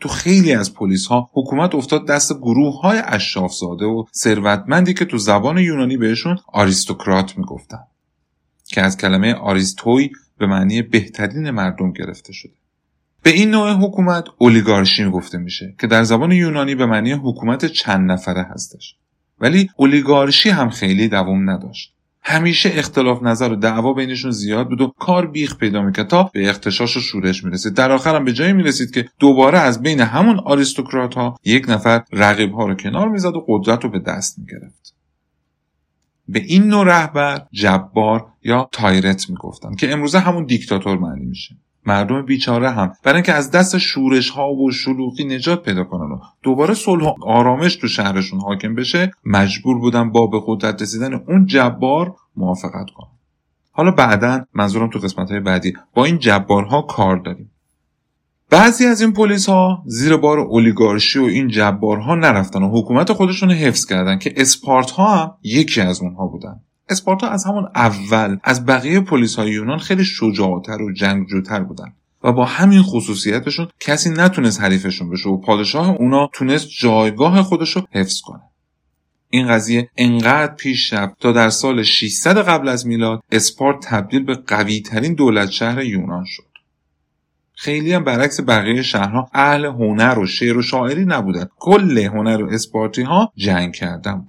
تو خیلی از پلیس ها حکومت افتاد دست گروه‌های اشراف‌زاده و ثروتمندی که تو زبان یونانی بهشون آریستوکرات میگفتن، که از کلمه آریستوی به معنی بهترین مردم گرفته شده. به این نوع حکومت اولیگارشی گفته میشه که در زبان یونانی به معنی حکومت چند نفره هستش. ولی اولیگارشی هم خیلی دوام نداشت. همیشه اختلاف نظر و دعوا بینشون زیاد بود و کار بیخ پیدا میکرد تا به اغتشاش و شورش میرسید. در آخر هم به جایی میرسید که دوباره از بین همون آریستوکرات ها یک نفر رقیب ها رو کنار میزد و قدرت رو به دست میگرفت. به این نوع رهبر جبار یا تایرت میگفتن که امروزه همون دیکتاتور معنی میشه. مردم بیچاره هم برای اینکه از دست شورش ها و شلوغی نجات پیدا کنن و دوباره صلح و آرامش تو شهرشون حاکم بشه، مجبور بودن با به قدرت رسیدن اون جبار موافقت کنن. حالا بعداً، منظورم تو قسمت‌های بعدی، با این جبارها کار داریم. بعضی از این پلیس ها زیر بار اولیگارشی و این جبارها نرفتن و حکومت خودشون حفظ کردن که اسپارت ها هم یکی از اونها بودن. اسپارتا از همون اول از بقیه پلیس‌های یونان خیلی شجاع‌تر و جنگجوتر بودن و با همین خصوصیتشون کسی نتونست حریفشون بشه و پادشاه اونا تونست جایگاه خودشو حفظ کنه. این قضیه انقدر پیش رفت تا در سال 600 قبل از میلاد اسپارت تبدیل به قوی ترین دولت شهر یونان شد. خیلی هم برعکس بقیه شهرها اهل هنر و شعر و شاعری نبودند. کل هنر و اسپارتی ها جنگ کردن بود.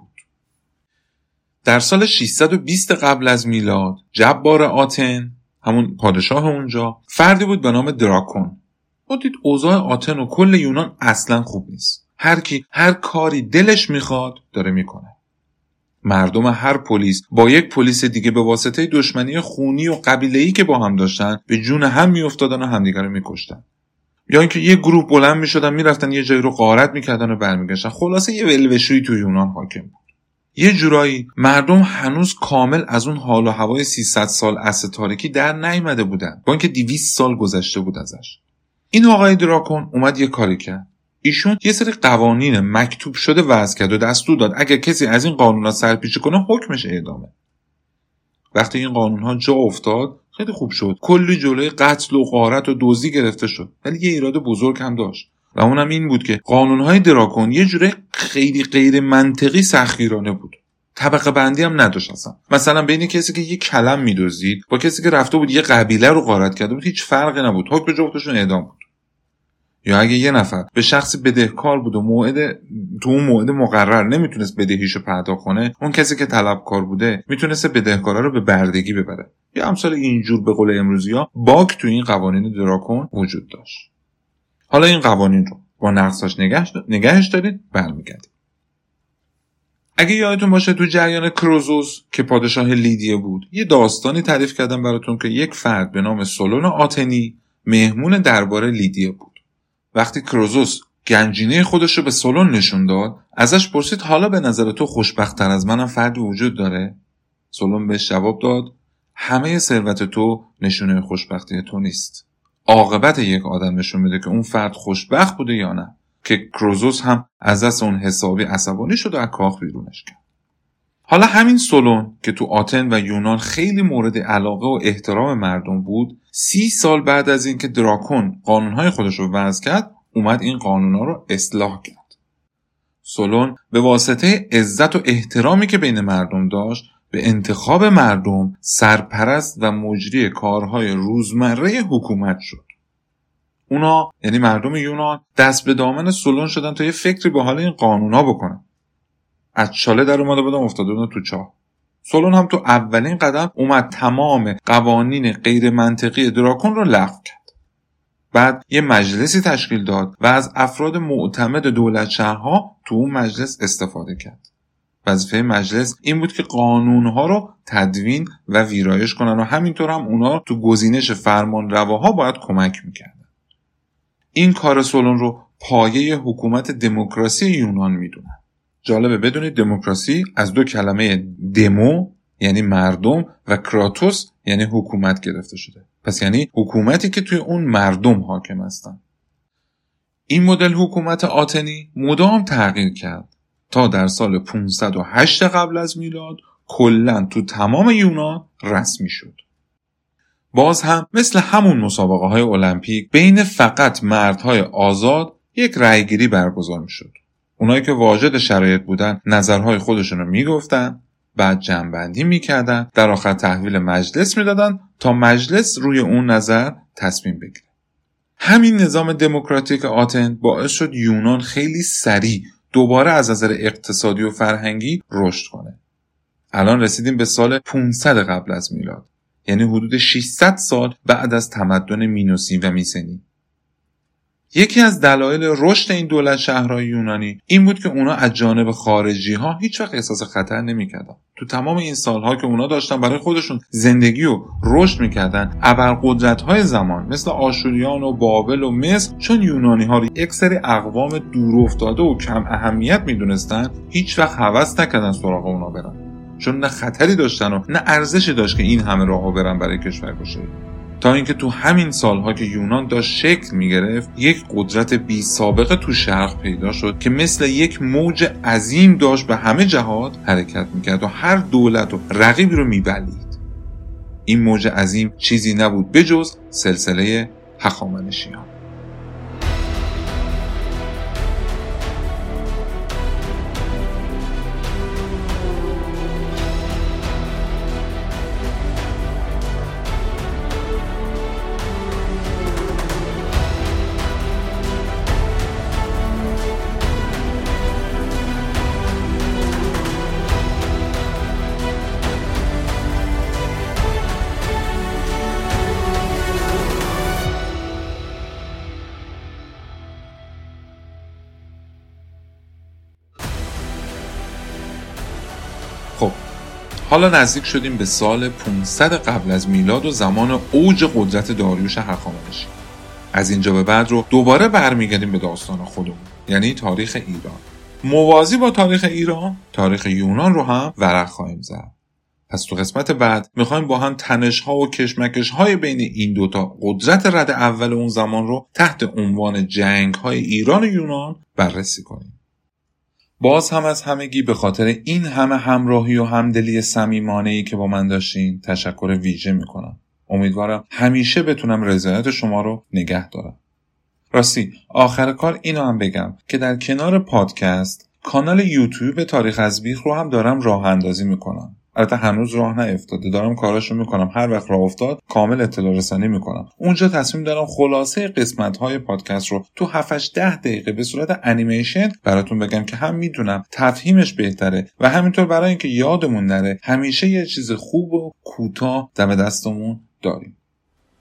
در سال 620 قبل از میلاد جبار آتن، همون پادشاه اونجا، فردی بود به نام دراکون. او دید اوضاع آتن و کل یونان اصلا خوب نیست. هر کی هر کاری دلش میخواد داره میکنه. مردم هر پلیس با یک پلیس دیگه به واسطه دشمنی خونی و قبیله‌ای که با هم داشتن به جون هم میافتادن و همدیگه رو میکشتن. یا اینکه یه گروه بلند میشدن میرفتن یه جایی رو غارت میکردن و برمیگشتن. خلاصه یه ولوشویی تو یونان حاکم بود. یه جورایی مردم هنوز کامل از اون حال و هوای 300 سال عصر تاریکی در نیامده بودن، با اینکه 200 سال گذشته بود ازش. این آقای دراکون اومد یه کاری کرد. ایشون یه سری قوانین مکتوب شده وضع کرد و دستور داد اگر کسی از این قانونا سرپیچی کنه حکمش اعدامه. وقتی این قانون‌ها جا افتاد خیلی خوب شد. کلی جلوی قتل و غارت و دزدی گرفته شد. ولی یه ایراد بزرگ هم داشت و اونم این بود که قانون‌های دراکون یه جوره خیلی غیر منطقی سختگیرانه بود. طبقه بندی هم نداشت اصلا. مثلا بین کسی که یه کلم می‌دزدید با کسی که رفته بود یه قبیله رو غارت کرده بود هیچ فرقی نبود. حکم جفتشون اعدام بود. یا اگه یه نفر به شخصی بدهکار بود و تو اون موعد مقرر نمیتونست بدهیشو پرداخت کنه، اون کسی که طلبکار بوده میتونست بدهکارا رو به بردگی ببره. یا امثال اینجور به قول امروزی‌ها باگ تو این قوانین دراکون وجود داشت. حالا این قوانین رو با نقصش نگهش دارید برمیگردید. اگه یادتون باشه تو جریان کروزوس که پادشاه لیدیه بود یه داستانی تعریف کردم براتون که یک فرد به نام سولون آتنی مهمون دربار لیدیه بود. وقتی کروزوس گنجینه خودش رو به سولون نشون داد، ازش پرسید حالا به نظر تو خوشبخت‌تر از منم فردی وجود داره؟ سولون بهش جواب داد همه ثروت تو نشونه خوشبختی تو نیست. عاقبت یک آدم نشون میده که اون فرد خوشبخت بوده یا نه، که کروزوس هم از دست اون حسابی عصبانی شد و از کاخ بیرونش کرد. حالا همین سولون که تو آتن و یونان خیلی مورد علاقه و احترام مردم بود، 30 سال بعد از اینکه دراکون قانونهای خودش رو وضع کرد، اومد این قانونها رو اصلاح کرد. سولون به واسطه عزت و احترامی که بین مردم داشت، به انتخاب مردم سرپرست و مجری کارهای روزمره حکومت شد. اونا یعنی مردم یونان دست به دامن سولون شدن تا یه فکری به حال این قانونها بکنن. از چاله در اومده بودن افتاده بودن تو چاه. سولون هم تو اولین قدم اومد تمام قوانین غیر منطقی دراکون رو لغو کرد. بعد یه مجلسی تشکیل داد و از افراد معتمد دولت شهرها تو اون مجلس استفاده کرد. وظیفه مجلس این بود که قانونها رو تدوین و ویرایش کنن و همینطور هم اونا تو گزینش فرمان رواها باید کمک میکردن. این کار سولون رو پایه حکومت دموکراسی یونان میدونن. جالبه بدونید دموکراسی از 2 کلمه دمو یعنی مردم و کراتوس یعنی حکومت گرفته شده. پس یعنی حکومتی که توی اون مردم حاکم هستن. این مدل حکومت آتنی مدام تغییر کرد تا در سال 508 قبل از میلاد کلاً تو تمام یونان رسمی شد. باز هم مثل همون مسابقه های المپیک بین فقط مردهای آزاد یک رأیگیری برگزار میشد. اونایی که واجد شرایط بودن نظرهای خودشون رو میگفتن، بعد جمع‌بندی میکردن، در آخر تحویل مجلس میدادن تا مجلس روی اون نظر تصمیم بگیره. همین نظام دموکراتیک آتن باعث شد یونان خیلی سریع دوباره از نظر اقتصادی و فرهنگی رشد کنه. الان رسیدیم به سال 500 قبل از میلاد، یعنی حدود 600 سال بعد از تمدن مینوسی و میسنی. یکی از دلایل رشد این دولت شهرهای یونانی این بود که اونا از جانب خارجی‌ها هیچ وقت احساس خطر نمی‌کردن. تو تمام این سالها که اونا داشتن برای خودشون زندگی و رشد می‌کردن، ابرقدرت‌های زمان مثل آشوریان و بابل و مصر چون یونانی‌ها رو یک سری اقوام دورافتاده و کم اهمیت می‌دونستن، هیچ وقت هوس نکردن سراغ اونا برن. چون نه خطری داشتن و نه ارزشی داشت که این همه راهو برن برای کشورگشایی. تا اینکه تو همین سالها که یونان داشت شکل میگرفت یک قدرت بی سابقه تو شرق پیدا شد که مثل یک موج عظیم داشت به همه جهات حرکت میکرد و هر دولت و رقیبی رو میبلید. این موج عظیم چیزی نبود بجز سلسله هخامنشیان. حالا نزدیک شدیم به سال 500 قبل از میلاد و زمان اوج قدرت داریوش هخامنشی. از اینجا به بعد رو دوباره برمیگردیم به داستان خودمون، یعنی تاریخ ایران. موازی با تاریخ ایران، تاریخ یونان رو هم ورق خواهیم زد. پس تو قسمت بعد میخوایم با هم تنش‌ها و کشمکش‌های بین این دوتا قدرت رد اول اون زمان رو تحت عنوان جنگ‌های ایران و یونان بررسی کنیم. باز هم از همگی به خاطر این همه همراهی و همدلی صمیمانه‌ای که با من داشتین تشکر ویژه میکنم. امیدوارم همیشه بتونم رضایت شما رو نگه دارم. راستی آخر کار اینو هم بگم که در کنار پادکست کانال یوتیوب تاریخ از بیخ رو هم دارم راه اندازی میکنم. البته هنوز راه نیفتاده، دارم کاراشو میکنم. هر وقت راه افتاد کامل اطلاع رسانی میکنم. اونجا تصمیم دارم خلاصه قسمت‌های پادکست رو تو 7-10 دقیقه به صورت انیمیشن براتون بگم که هم میدونم تفهیمش بهتره و همینطور برای اینکه یادمون نره همیشه یه چیز خوب و کوتاه دم دستمون داریم.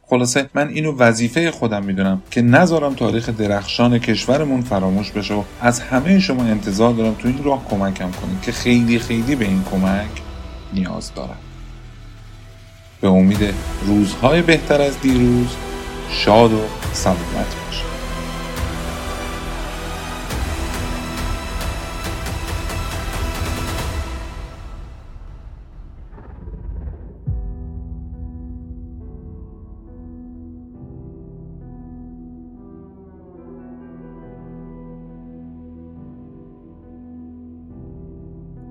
خلاصه من اینو وظیفه خودم میدونم که نذارم تاریخ درخشان کشورمون فراموش بشه و از همه شما انتظار دارم تو این راه کمکم کنید که خیلی خیلی به این کمک نیاز دارم. به امید روزهای بهتر از دیروز شاد و سلامت باشید.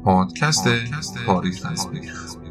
پادکست تاریخ از بیخ.